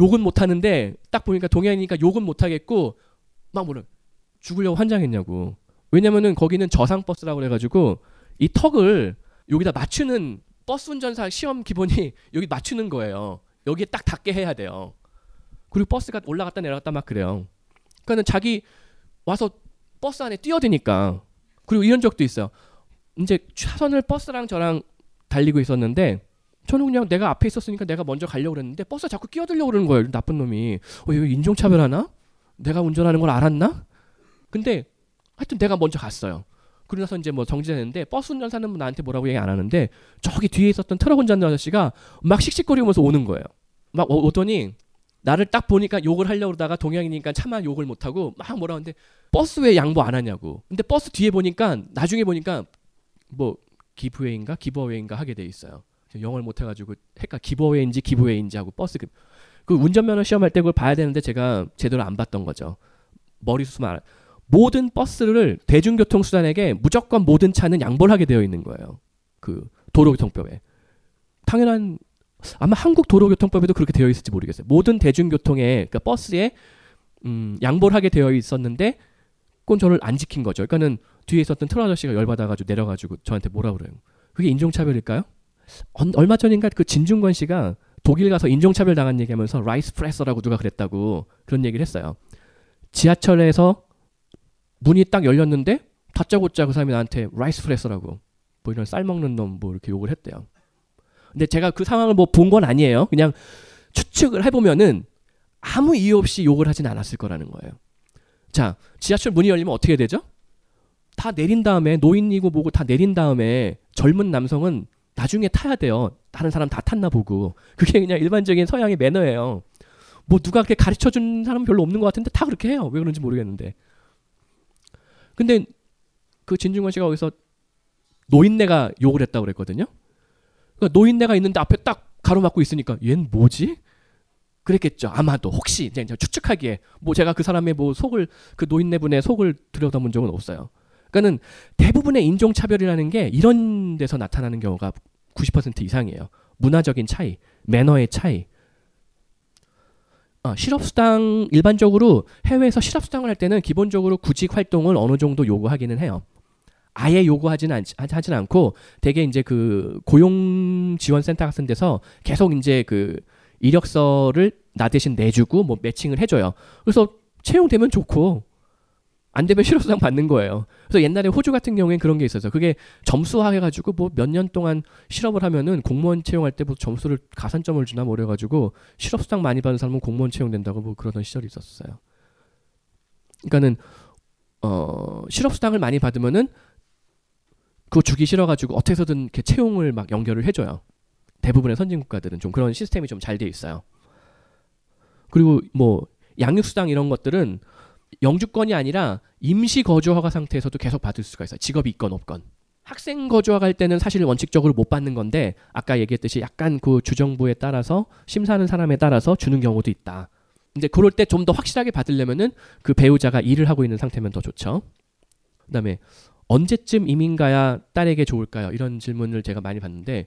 욕은 못하는데 딱 보니까 동양이니까 욕은 못하겠고 막 뭐래 죽으려고 환장했냐고. 왜냐면은 거기는 저상버스라고 그래가지고 이 턱을 여기다 맞추는 버스 운전사 시험 기본이 여기 맞추는 거예요. 여기에 딱 닿게 해야 돼요. 그리고 버스가 올라갔다 내려갔다 막 그래요. 그러니까는 자기 와서 버스 안에 뛰어드니까. 그리고 이런 적도 있어요. 이제 차선을 버스랑 저랑 달리고 있었는데 저는 그냥 내가 앞에 있었으니까 내가 먼저 가려고 그랬는데 버스 자꾸 끼어들려고 그러는 거예요. 나쁜 놈이. 이거 인종차별하나? 내가 운전하는 걸 알았나? 근데 하여튼 내가 먼저 갔어요. 그러고 나서 이제 뭐 정지되는데 버스 운전사는 나한테 뭐라고 얘기 안 하는데 저기 뒤에 있었던 트럭 운전자 아저씨가 막 씩씩거리면서 오는 거예요. 막 오더니 나를 딱 보니까 욕을 하려고 그러다가 동양이니까 차마 욕을 못하고 막 뭐라 하는데 버스 왜 양보 안 하냐고. 근데 버스 뒤에 보니까 나중에 보니까 뭐 기브웨이인가 기버웨이인가 하게 돼 있어요. 영어를 못해가지고 헷갈려. 기버웨이인지 기브웨이인지 하고 버스 그 운전면허 시험할 때 그걸 봐야 되는데 제가 제대로 안 봤던 거죠. 머리숱만 모든 버스를 대중교통수단에게 무조건 모든 차는 양보를 하게 되어 있는 거예요. 그 도로교통법에. 당연한 아마 한국 도로교통법에도 그렇게 되어 있을지 모르겠어요. 모든 대중교통에 그러니까 버스에 양보를 하게 되어 있었는데 그건 저를 안 지킨 거죠. 그러니까는 뒤에 있었던 트럭 아저씨가 열받아가지고 내려가지고 저한테 뭐라 그래요. 그게 인종차별일까요? 얼마 전인가 그 진중권 씨가 독일 가서 인종차별 당한 얘기하면서 라이스 프레서라고 누가 그랬다고 그런 얘기를 했어요. 지하철에서 문이 딱 열렸는데 다짜고짜 그 사람이 나한테 라이스 프레서라고 뭐 이런 쌀 먹는 놈 뭐 이렇게 욕을 했대요. 근데 제가 그 상황을 뭐 본 건 아니에요. 그냥 추측을 해보면은 아무 이유 없이 욕을 하진 않았을 거라는 거예요. 자, 지하철 문이 열리면 어떻게 되죠? 다 내린 다음에 노인이고 뭐고 다 내린 다음에 젊은 남성은 나중에 타야 돼요. 다른 사람 다 탔나 보고. 그게 그냥 일반적인 서양의 매너예요. 뭐 누가 그렇게 가르쳐준 사람은 별로 없는 것 같은데 다 그렇게 해요. 왜 그런지 모르겠는데. 근데 그 진중권 씨가 거기서 노인네가 욕을 했다고 그랬거든요. 그러니까 노인네가 있는데 앞에 딱 가로막고 있으니까 얜 뭐지? 그랬겠죠. 아마도 혹시 제가 추측하기에 뭐 제가 그 사람의 뭐 속을 그 노인네분의 속을 들여다본 적은 없어요. 그러니까는 대부분의 인종차별이라는 게 이런 데서 나타나는 경우가 90% 이상이에요. 문화적인 차이, 매너의 차이. 실업수당 일반적으로 해외에서 실업수당을 할 때는 기본적으로 구직 활동을 어느 정도 요구하기는 해요. 아예 요구하진 않고 되게 이제 그 고용지원센터 같은 데서 계속 이제 그 이력서를 나 대신 내주고 뭐 매칭을 해줘요. 그래서 채용되면 좋고 안 되면 실업수당 받는 거예요. 그래서 옛날에 호주 같은 경우엔 그런 게 있었어요. 그게 점수화 해가지고 뭐 몇 년 동안 실업을 하면은 공무원 채용할 때 뭐 점수를 가산점을 주나 뭐 이래가지고 실업수당 많이 받은 사람은 공무원 채용된다고 뭐 그러던 시절이 있었어요. 그러니까는 실업수당을 많이 받으면은 그거 주기 싫어가지고 어떻게 해서든 이렇게 채용을 막 연결을 해줘요. 대부분의 선진국가들은 좀 그런 시스템이 좀 잘 돼 있어요. 그리고 뭐 양육수당 이런 것들은 영주권이 아니라 임시 거주 허가 상태에서도 계속 받을 수가 있어요. 직업이 있건 없건. 학생 거주와 갈 때는 사실 원칙적으로 못 받는 건데 아까 얘기했듯이 약간 그 주정부에 따라서 심사하는 사람에 따라서 주는 경우도 있다. 근데 그럴 때 좀 더 확실하게 받으려면은 그 배우자가 일을 하고 있는 상태면 더 좋죠. 그다음에 언제쯤 이민 가야 딸에게 좋을까요? 이런 질문을 제가 많이 받는데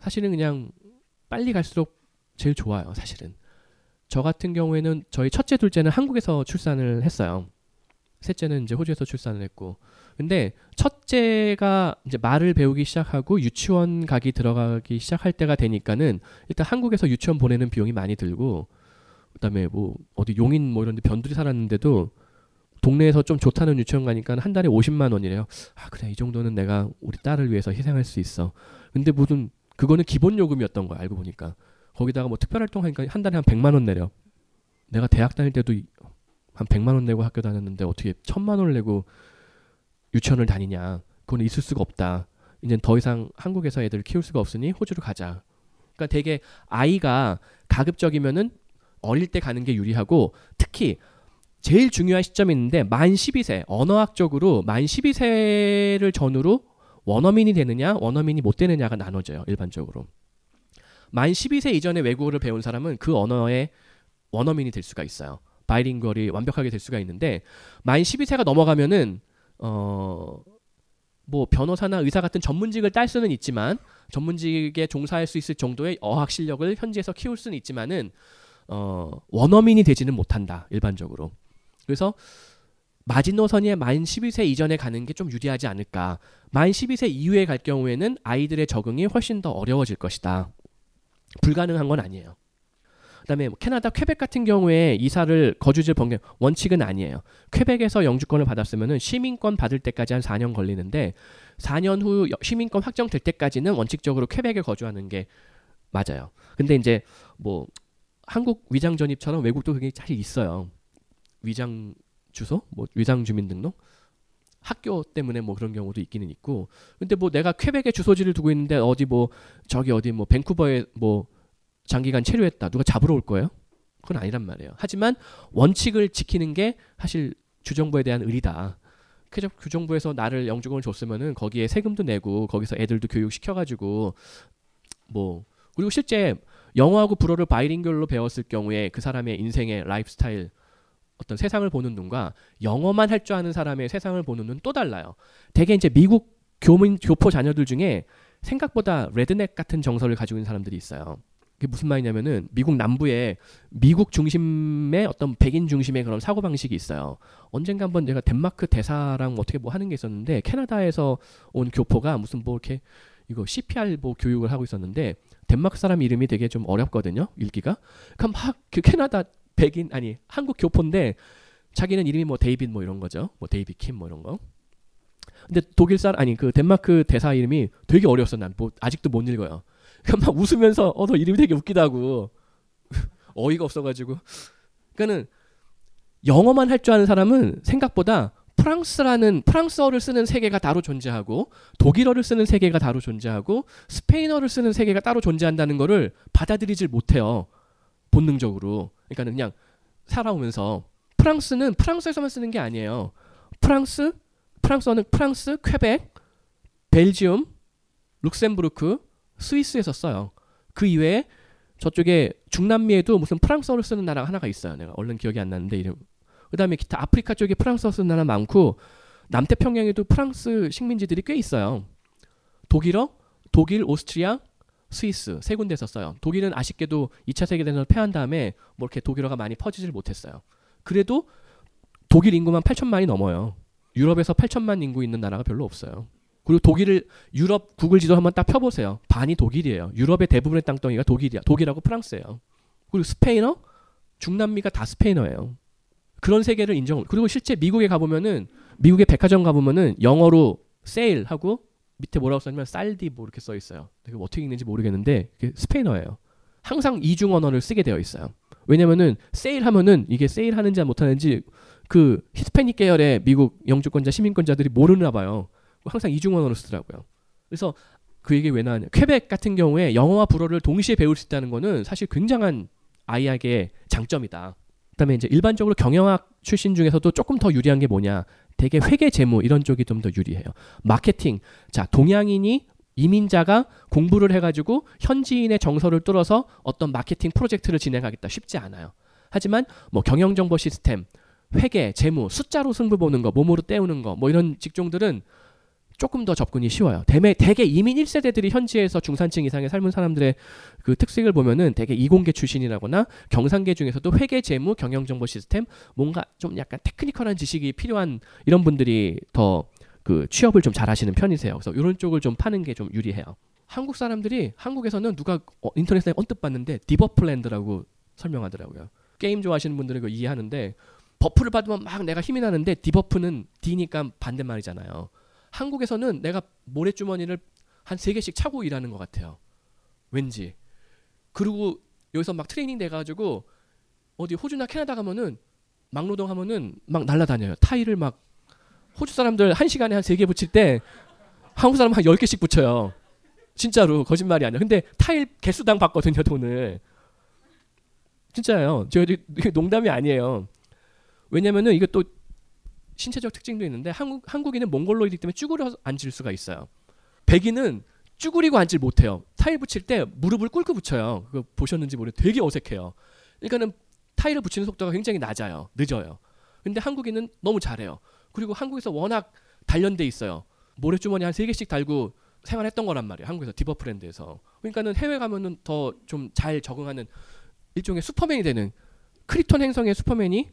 사실은 그냥 빨리 갈수록 제일 좋아요. 사실은. 저 같은 경우에는 저희 첫째, 둘째는 한국에서 출산을 했어요. 셋째는 이제 호주에서 출산을 했고. 근데 첫째가 이제 말을 배우기 시작하고 유치원 가기 들어가기 시작할 때가 되니까는 일단 한국에서 유치원 보내는 비용이 많이 들고 그다음에 뭐 어디 용인 뭐 이런 데 변두리 살았는데도 동네에서 좀 좋다는 유치원 가니까 한 달에 50만 원이래요. 아 그래 이 정도는 내가 우리 딸을 위해서 희생할 수 있어. 근데 무슨 그거는 기본 요금이었던 거야 알고 보니까. 거기다가 뭐 특별활동 하니까 한 달에 한 100만 원 내려. 내가 대학 다닐 때도 한 100만 원 내고 학교 다녔는데 어떻게 1000만 원을 내고 유치원을 다니냐. 그건 있을 수가 없다. 이제 더 이상 한국에서 애들을 키울 수가 없으니 호주로 가자. 그러니까 되게 아이가 가급적이면은 어릴 때 가는 게 유리하고 특히 제일 중요한 시점이 있는데 만 12세, 언어학적으로 만 12세를 전후로 원어민이 되느냐, 원어민이 못 되느냐가 나눠져요. 일반적으로. 만 12세 이전에 외국어를 배운 사람은 그 언어의 원어민이 될 수가 있어요. 바이링구얼이 완벽하게 될 수가 있는데 만 12세가 넘어가면은 뭐 변호사나 의사 같은 전문직을 딸 수는 있지만 전문직에 종사할 수 있을 정도의 어학 실력을 현지에서 키울 수는 있지만은 원어민이 되지는 못한다. 일반적으로. 그래서 마지노선이 만 12세 이전에 가는 게 좀 유리하지 않을까. 만 12세 이후에 갈 경우에는 아이들의 적응이 훨씬 더 어려워질 것이다. 불가능한 건 아니에요. 그다음에 캐나다 퀘벡 같은 경우에 이사를 거주지를 변경 원칙은 아니에요. 퀘벡에서 영주권을 받았으면은 시민권 받을 때까지 한 4년 걸리는데 4년 후 시민권 확정될 때까지는 원칙적으로 퀘벡에 거주하는 게 맞아요. 근데 이제 뭐 한국 위장 전입처럼 외국도 그게 사실 있어요. 위장 주소, 뭐 위장 주민등록, 학교 때문에 뭐 그런 경우도 있기는 있고. 근데 뭐 내가 퀘벡에 주소지를 두고 있는데 어디 뭐 저기 어디 뭐 밴쿠버에 뭐 장기간 체류했다, 누가 잡으러 올 거예요? 그건 아니란 말이에요. 하지만 원칙을 지키는 게 사실 주정부에 대한 의리다. 주정부에서 나를 영주권을 줬으면은 거기에 세금도 내고 거기서 애들도 교육시켜가지고 뭐, 그리고 실제 영어하고 불어를 바이링구얼로 배웠을 경우에 그 사람의 인생의 라이프스타일, 어떤 세상을 보는 눈과 영어만 할 줄 아는 사람의 세상을 보는 눈 또 달라요. 대개 이제 미국 교포 자녀들 중에 생각보다 레드넥 같은 정서를 가지고 있는 사람들이 있어요. 그게 무슨 말이냐면은 미국 남부에 미국 중심의 어떤 백인 중심의 그런 사고방식이 있어요. 언젠가 한번 제가 덴마크 대사랑 어떻게 뭐 하는 게 있었는데 캐나다에서 온 교포가 무슨 뭐 이렇게 이거 CPR 뭐 교육을 하고 있었는데 덴마크 사람 이름이 되게 좀 어렵거든요, 읽기가. 그럼 막 그 캐나다 백인, 아니 한국 교포인데 자기는 이름이 뭐 데이빗 뭐 이런 거죠. 뭐 데이빗 킴 뭐 이런 거. 근데 독일 사람, 아니 그 덴마크 대사 이름이 되게 어려웠어. 난 뭐 아직도 못 읽어요. 그러니까 막 웃으면서 너 이름이 되게 웃기다고 어이가 없어가지고. 그러니까는 영어만 할 줄 아는 사람은 생각보다 프랑스어를 쓰는 세계가 따로 존재하고 독일어를 쓰는 세계가 따로 존재하고 스페인어를 쓰는 세계가 따로 존재한다는 거를 받아들이질 못해요, 본능적으로. 그러니까 그냥 살아오면서 프랑스는 프랑스에서만 쓰는 게 아니에요. 프랑스어는 프랑스, 퀘벡, 벨지움, 룩셈부르크, 스위스에서 써요. 그 이외에 저쪽에 중남미에도 무슨 프랑스어를 쓰는 나라가 하나가 있어요. 내가 얼른 기억이 안 나는데 이름. 그다음에 기타 아프리카 쪽에 프랑스어 쓰는 나라 많고 남태평양에도 프랑스 식민지들이 꽤 있어요. 독일어, 독일, 오스트리아, 스위스 세 군데에서 써요. 독일은 아쉽게도 2차 세계대전을 패한 다음에 뭐 이렇게 독일어가 많이 퍼지질 못했어요. 그래도 독일 인구만 8천만이 넘어요. 유럽에서 8천만 인구 있는 나라가 별로 없어요. 그리고 독일을 유럽 구글 지도 한번 딱 펴보세요. 반이 독일이에요. 유럽의 대부분의 땅덩이가 독일이야. 독일하고 프랑스예요. 그리고 스페인어, 중남미가 다 스페인어예요. 그런 세계를 인정. 그리고 실제 미국에 가보면은 미국의 백화점 가보면은 영어로 세일하고 밑에 뭐라고 써있냐면 쌀디 뭐 이렇게 써 있어요. 이게 어떻게 읽는지 모르겠는데 그게 스페인어예요. 항상 이중 언어를 쓰게 되어 있어요. 왜냐면은 세일하면은 이게 세일하는지 못하는지 그 히스패닉 계열의 미국 영주권자 시민권자들이 모르나 봐요. 항상 이중 언어로 쓰더라고요. 그래서 그 얘기 왜 나왔냐? 퀘벡 같은 경우에 영어와 불어를 동시에 배울 수 있다는 거는 사실 굉장한 아이에게 장점이다. 그다음에 이제 일반적으로 경영학 출신 중에서도 조금 더 유리한 게 뭐냐? 되게 회계 재무 이런 쪽이 좀 더 유리해요. 마케팅. 자, 동양인이 이민자가 공부를 해가지고 현지인의 정서를 뚫어서 어떤 마케팅 프로젝트를 진행하겠다, 쉽지 않아요. 하지만 뭐 경영정보 시스템, 회계, 재무, 숫자로 승부 보는 거, 몸으로 때우는 거, 뭐 이런 직종들은 조금 더 접근이 쉬워요. 대개 이민 1세대들이 현지에서 중산층 이상의 삶은 사람들의 그 특색을 보면은 대개 이공계 출신이라거나 경상계 중에서도 회계, 재무, 경영정보 시스템 뭔가 좀 약간 테크니컬한 지식이 필요한 이런 분들이 더 그 취업을 좀 잘하시는 편이세요. 그래서 이런 쪽을 좀 파는 게 좀 유리해요. 한국 사람들이 한국에서는 누가 인터넷에 언뜻 봤는데 디버플랜드라고 설명하더라고요. 게임 좋아하시는 분들은 그거 이해하는데 버프를 받으면 막 내가 힘이 나는데 디버프는 D니까 반대말이잖아요. 한국에서는 내가 모래주머니를 한 3개씩 차고 일하는 것 같아요, 왠지. 그리고 여기서 막 트레이닝 돼가지고 어디 호주나 캐나다 가면은 막노동 하면은 막 날라다녀요. 타일을 막 호주 사람들 1시간에 한 3개 붙일 때 한국 사람은 한 10개씩 붙여요. 진짜로, 거짓말이 아니야. 근데 타일 개수당 받거든요, 돈을. 진짜예요. 저 이게 농담이 아니에요. 왜냐면은 이게 또 신체적 특징도 있는데 한국인은 몽골로이기 때문에 쭈그려 앉을 수가 있어요. 백인은 쭈그리고 앉질 못해요. 타일 붙일 때 무릎을 꿇고 붙여요. 그거 보셨는지 모르겠는데 되게 어색해요. 그러니까는 타일을 붙이는 속도가 굉장히 낮아요. 늦어요. 근데 한국인은 너무 잘해요. 그리고 한국에서 워낙 단련돼 있어요. 모래주머니 한 3개씩 달고 생활했던 거란 말이에요, 한국에서, 디버프랜드에서. 그러니까는 해외 가면은 더 좀 잘 적응하는 일종의 슈퍼맨이 되는, 크립톤 행성의 슈퍼맨이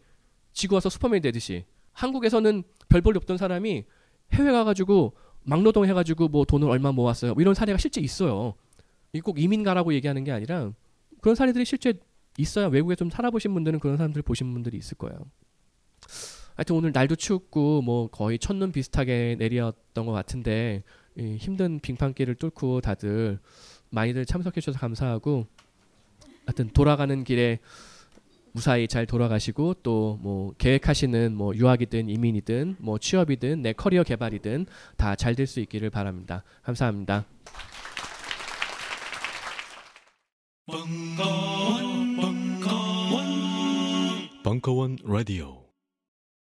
지구 와서 슈퍼맨이 되듯이 한국에서는 별 볼일 없던 사람이 해외 가가지고 막노동 해가지고 뭐 돈을 얼마 모았어요, 이런 사례가 실제 있어요. 이게 꼭 이민 가라고 얘기하는 게 아니라 그런 사례들이 실제 있어요. 외국에 좀 살아보신 분들은 그런 사람들 보신 분들이 있을 거예요. 하여튼 오늘 날도 추웠고 뭐 거의 첫눈 비슷하게 내렸던 것 같은데 힘든 빙판길을 뚫고 다들 많이들 참석해 주셔서 감사하고 하여튼 돌아가는 길에 무사히 잘 돌아가시고 또 뭐 계획하시는 뭐 유학이든 이민이든 뭐 취업이든 내 커리어 개발이든 다 잘 될 수 있기를 바랍니다. 감사합니다. 벙커원 라디오.